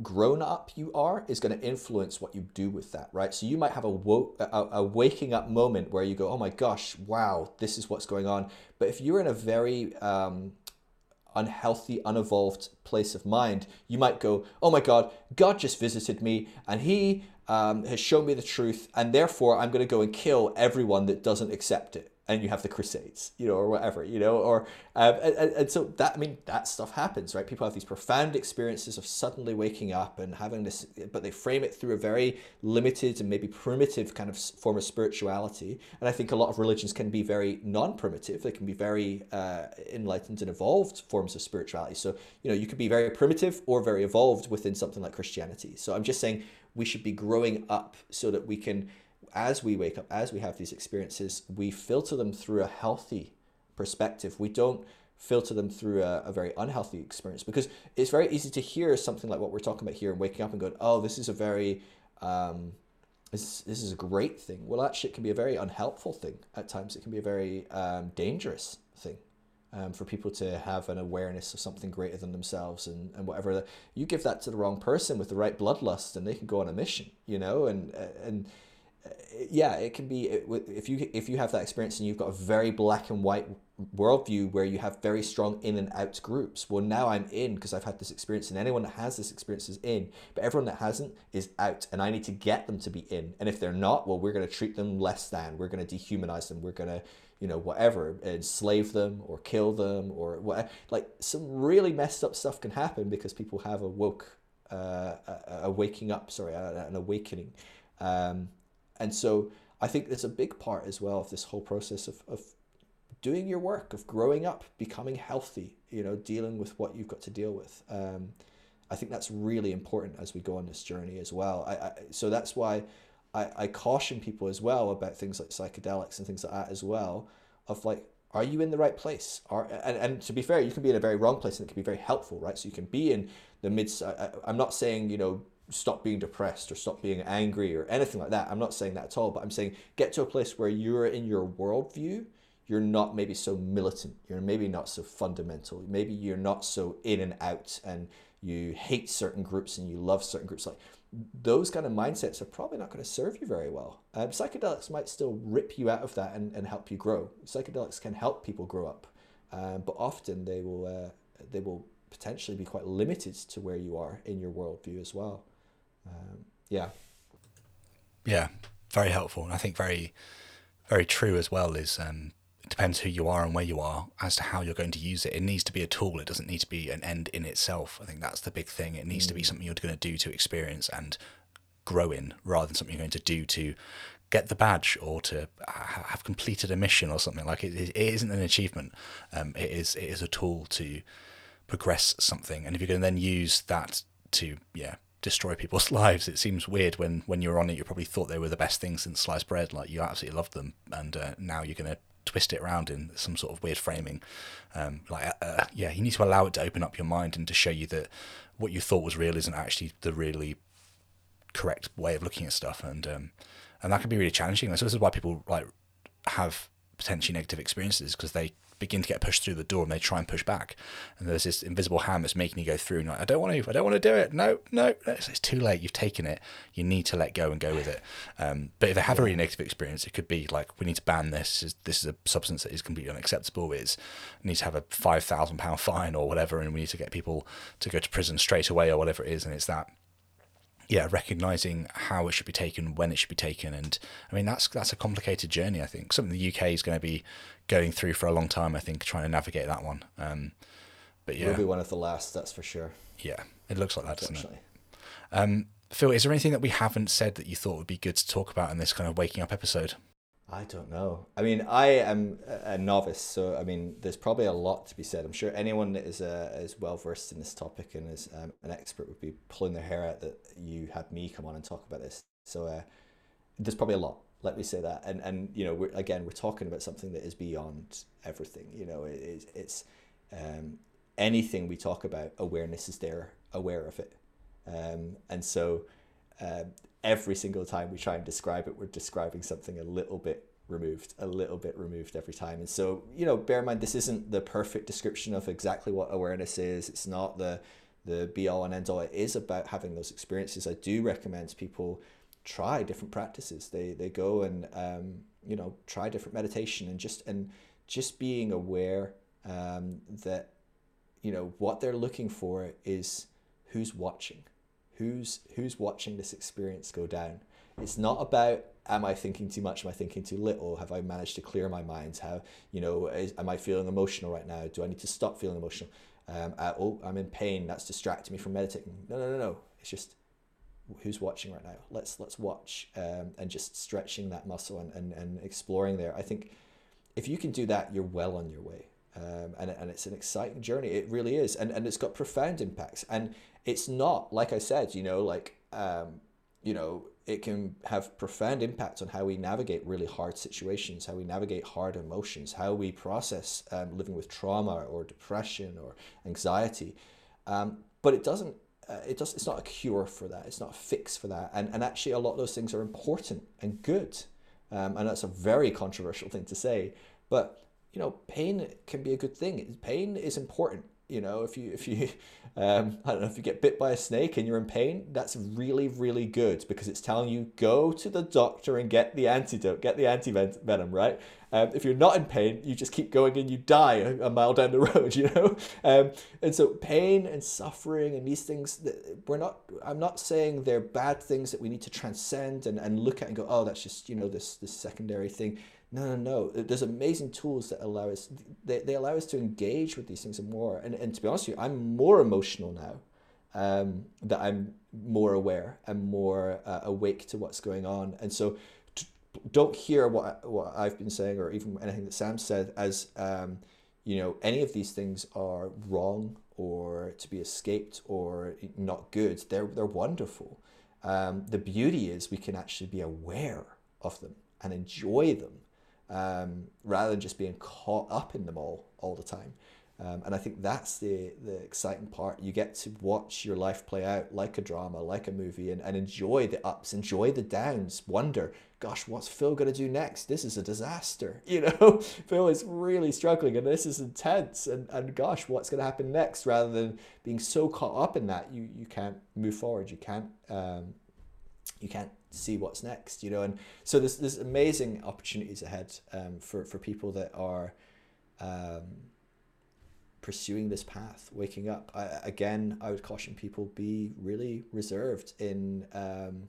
grown up you are is going to influence what you do with that, right? So you might have a, wo a, a waking up moment where you go, oh my gosh, wow, this is what's going on. But if you're in a very um, unhealthy, unevolved place of mind, you might go, oh my God, God just visited me and he um, has shown me the truth, and therefore I'm going to go and kill everyone that doesn't accept it. And you have the Crusades, you know, or whatever, you know, or, um, and, and so that, I mean, that stuff happens, right? People have these profound experiences of suddenly waking up and having this, but they frame it through a very limited and maybe primitive kind of form of spirituality. And I think a lot of religions can be very non-primitive. They can be very uh, enlightened and evolved forms of spirituality. So, you know, you could be very primitive or very evolved within something like Christianity. So I'm just saying we should be growing up so that we can, as we wake up, as we have these experiences, we filter them through a healthy perspective. We don't filter them through a, a very unhealthy experience, because it's very easy to hear something like what we're talking about here and waking up and going, oh, this is a very, um, this, this is a great thing. Well, actually, it can be a very unhelpful thing at times. It can be a very um, dangerous thing um, for people to have an awareness of something greater than themselves and, and whatever. You give that to the wrong person with the right bloodlust and they can go on a mission, you know, and, and, yeah, it can be, if you if you have that experience and you've got a very black and white worldview where you have very strong in and out groups. Well, now I'm in because I've had this experience, and anyone that has this experience is in, but everyone that hasn't is out, and I need to get them to be in. And if they're not, well, we're going to treat them less than, we're going to dehumanize them, we're going to, you know, whatever, enslave them or kill them or whatever. Like, some really messed up stuff can happen because people have a woke, uh, a, a waking up, sorry, an awakening. Um, And so I think there's a big part as well of this whole process of, of doing your work, of growing up, becoming healthy, you know, dealing with what you've got to deal with. Um, I think that's really important as we go on this journey as well. I, I, so that's why I, I caution people as well about things like psychedelics and things like that as well, of like, are you in the right place? Are, and, and to be fair, you can be in a very wrong place and it can be very helpful, right? So you can be in the midst, I, I'm not saying, you know, stop being depressed or stop being angry or anything like that. I'm not saying that at all, but I'm saying get to a place where you're in your worldview. You're not maybe so militant. You're maybe not so fundamental. Maybe you're not so in and out, and you hate certain groups and you love certain groups. Like, those kind of mindsets are probably not going to serve you very well. Um, psychedelics might still rip you out of that and, and help you grow. Psychedelics can help people grow up, um, but often they will, uh, they will potentially be quite limited to where you are in your worldview as well. Um, yeah. Yeah. Very helpful. And I think very, very true as well is, um, it depends who you are and where you are as to how you're going to use it. It needs to be a tool. It doesn't need to be an end in itself. I think that's the big thing. It needs mm. to be something you're going to do to experience and grow in, rather than something you're going to do to get the badge or to have completed a mission or something. Like, it, it isn't an achievement. Um, it is, it is a tool to progress something. And if you're going to then use that to, yeah, destroy people's lives, it seems weird when when you're on it. You probably thought they were the best things since sliced bread, like you absolutely loved them, and uh, now you're going to twist it around in some sort of weird framing. Um like uh, yeah you need to allow it to open up your mind and to show you that what you thought was real isn't actually the really correct way of looking at stuff. And um and that can be really challenging. So this is why people like have potentially negative experiences, because they begin to get pushed through the door and they try and push back, and there's this invisible hand that's making you go through, and like, I don't want to I don't want to do it, no no it's, it's too late, you've taken it, you need to let go and go with it. Um but if they have a really negative experience, it could be like, we need to ban this, this is, this is a substance that is completely unacceptable, it's we need to have a five thousand pound fine or whatever, and we need to get people to go to prison straight away or whatever it is. And it's that, yeah, recognizing how it should be taken, when it should be taken. And I mean, that's that's a complicated journey, I think. Something the U K is going to be going through for a long time, I think, trying to navigate that one. Um, but yeah. It'll be one of the last, that's for sure. Yeah, it looks like that, doesn't it? Um, Phil, is there anything that we haven't said that you thought would be good to talk about in this kind of waking up episode? I don't know. I mean, I am a novice, so I mean, there's probably a lot to be said. I'm sure anyone that is uh, is well versed in this topic and is um, an expert would be pulling their hair out that you had me come on and talk about this. So uh, there's probably a lot. Let me say that. And and you know, we're, again, we're talking about something that is beyond everything. You know, it, it's it's um, anything we talk about, awareness is there, aware of it, um, and so. um, every single time we try and describe it, we're describing something a little bit removed, a little bit removed every time. And so, you know, bear in mind, this isn't the perfect description of exactly what awareness is. It's not the, the be all and end all. It is about having those experiences. I do recommend people try different practices. They, they go and, um, you know, try different meditation and just, and just being aware um, that, you know, what they're looking for is who's watching, who's, who's watching this experience go down. It's not about, am I thinking too much? Am I thinking too little? Have I managed to clear my mind? How, you know, is, am I feeling emotional right now? Do I need to stop feeling emotional? Um, I, oh, I'm in pain. That's distracting me from meditating. No, no, no, no. It's just who's watching right now. Let's, let's watch um, and just stretching that muscle and, and, and exploring there. I think if you can do that, you're well on your way. Um, and, and it's an exciting journey. It really is. And, and it's got profound impacts. And it's not, like I said, you know, like, um, you know, it can have profound impacts on how we navigate really hard situations, how we navigate hard emotions, how we process um, living with trauma or depression or anxiety. Um, but it doesn't, uh, it does, it's not a cure for that. It's not a fix for that. And, and actually a lot of those things are important and good. Um, and that's a very controversial thing to say, but you know, pain can be a good thing. Pain is important. You know, if you, if you, um, I don't know, if you get bit by a snake and you're in pain, that's really, really good because it's telling you go to the doctor and get the antidote, get the anti-venom, right? Um, if you're not in pain, you just keep going and you die a, a mile down the road, you know? Um, and so pain and suffering and these things, we're not, I'm not saying they're bad things that we need to transcend and, and look at and go, oh, that's just, you know, this, this secondary thing. No, no, no. There's amazing tools that allow us, they, they allow us to engage with these things more. And, and to be honest with you, I'm more emotional now um, that I'm more aware and more uh, awake to what's going on. And so t- don't hear what, what I've been saying or even anything that Sam said as, um, you know, any of these things are wrong or to be escaped or not good. They're, they're wonderful. Um, the beauty is we can actually be aware of them and enjoy them. Um, rather than just being caught up in them all all the time. Um, and I think that's the the exciting part. You get to watch your life play out like a drama, like a movie, and, and enjoy the ups, enjoy the downs, wonder, gosh, what's Phil going to do next? This is a disaster, you know? Phil is really struggling and this is intense and, and gosh, what's going to happen next? Rather than being so caught up in that, you, you can't move forward, you can't, um, you can't see what's next, you know? And so there's, there's amazing opportunities ahead um, for, for people that are um, pursuing this path, waking up. I, again, I would caution people, be really reserved in um,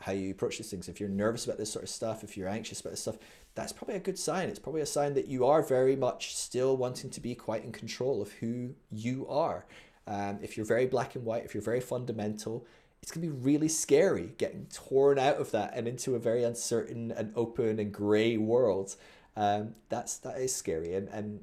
how you approach these things. If you're nervous about this sort of stuff, if you're anxious about this stuff, that's probably a good sign. It's probably a sign that you are very much still wanting to be quite in control of who you are. Um, if you're very black and white, if you're very fundamental, it's going to be really scary getting torn out of that and into a very uncertain and open and grey world. Um, that's, that is scary. And, and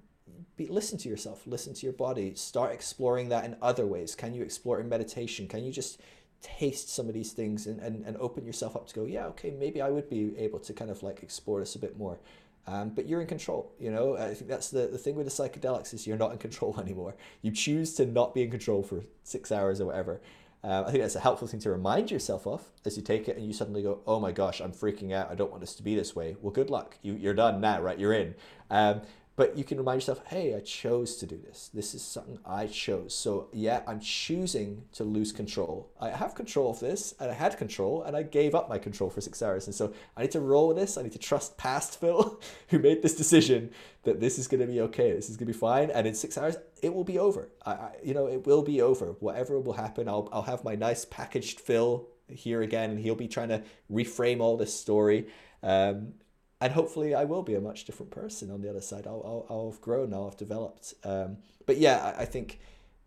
be, listen to yourself, listen to your body, start exploring that in other ways. Can you explore in meditation? Can you just taste some of these things and, and, and open yourself up to go, yeah, okay, maybe I would be able to kind of like explore this a bit more. Um, but you're in control, you know? I think that's the, the thing with the psychedelics is you're not in control anymore. You choose to not be in control for six hours or whatever. Um, I think that's a helpful thing to remind yourself of as you take it and you suddenly go, oh my gosh, I'm freaking out. I don't want this to be this way. Well, good luck. You, you're done now, right? You're in. Um, but you can remind yourself, hey, I chose to do this. This is something I chose. So yeah, I'm choosing to lose control. I have control of this and I had control and I gave up my control for six hours. And so I need to roll with this. I need to trust past Phil who made this decision that this is going to be okay. This is going to be fine. And in six hours, it will be over. I, I, you know, it will be over. Whatever will happen, I'll, I'll have my nice packaged Phil here again, and he'll be trying to reframe all this story. Um, and hopefully I will be a much different person on the other side. I'll, I'll, I'll have grown, I'll have developed. Um, but yeah, I, I think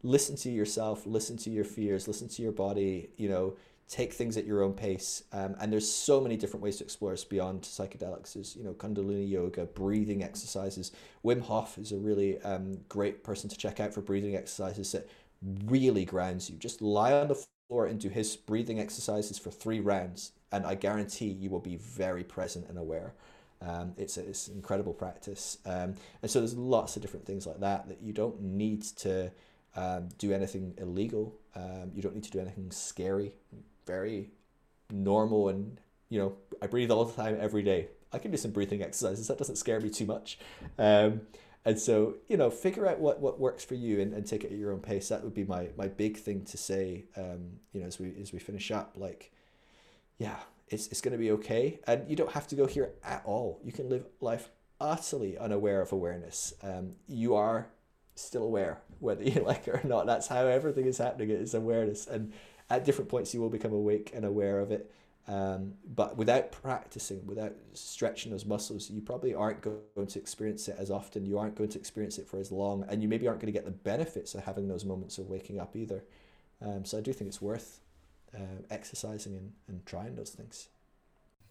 listen to yourself, listen to your fears, listen to your body, you know, take things at your own pace. Um, and there's so many different ways to explore this beyond psychedelics. There's, you know, Kundalini yoga, breathing exercises. Wim Hof is a really um, great person to check out for breathing exercises that really grounds you. Just lie on the floor and do his breathing exercises for three rounds. And I guarantee you will be very present and aware. Um, it's, a, it's an incredible practice. Um, and so there's lots of different things like that that you don't need to um, do anything illegal. Um, you don't need to do anything scary. Very normal and, you know, I breathe all the time every day. I can do some breathing exercises. That doesn't scare me too much. Um, and so, you know, figure out what, what works for you and, and take it at your own pace. That would be my, my big thing to say, um, you know, as we, as we finish up, like, yeah, it's, it's going to be okay. And you don't have to go here at all. You can live life utterly unaware of awareness. Um, you are still aware, whether you like it or not. That's how everything is happening. It is awareness. And at different points, you will become awake and aware of it. Um, but without practicing, without stretching those muscles, you probably aren't going to experience it as often. You aren't going to experience it for as long. And you maybe aren't going to get the benefits of having those moments of waking up either. Um, so I do think it's worth uh, exercising and, and trying those things.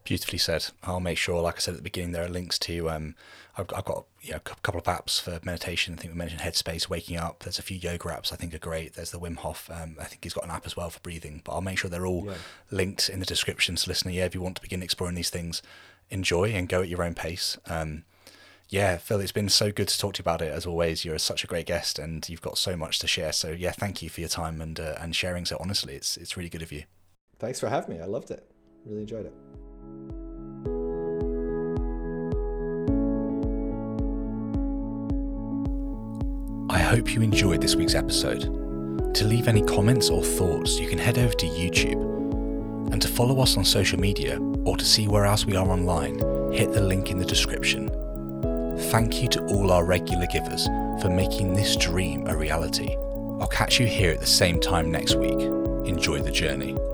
Beautifully said. I'll make sure, like I said at the beginning, there are links to, um, I've, I've got you know, a couple of apps for meditation. I think we mentioned Headspace, Waking Up. There's a few yoga apps I think are great. There's the Wim Hof. Um, I think he's got an app as well for breathing, but I'll make sure they're all yeah. linked in the description. So listener, yeah, if you want to begin exploring these things, enjoy and go at your own pace. Um, yeah, Phil, it's been so good to talk to you about it. As always, you're such a great guest and you've got so much to share. So yeah, thank you for your time and, uh, and sharing. So honestly, it's, it's really good of you. Thanks for having me. I loved it. Really enjoyed it. I hope you enjoyed this week's episode. To leave any comments or thoughts, you can head over to YouTube. And to follow us on social media or to see where else we are online, hit the link in the description. Thank you to all our regular givers for making this dream a reality. I'll catch you here at the same time next week. Enjoy the journey.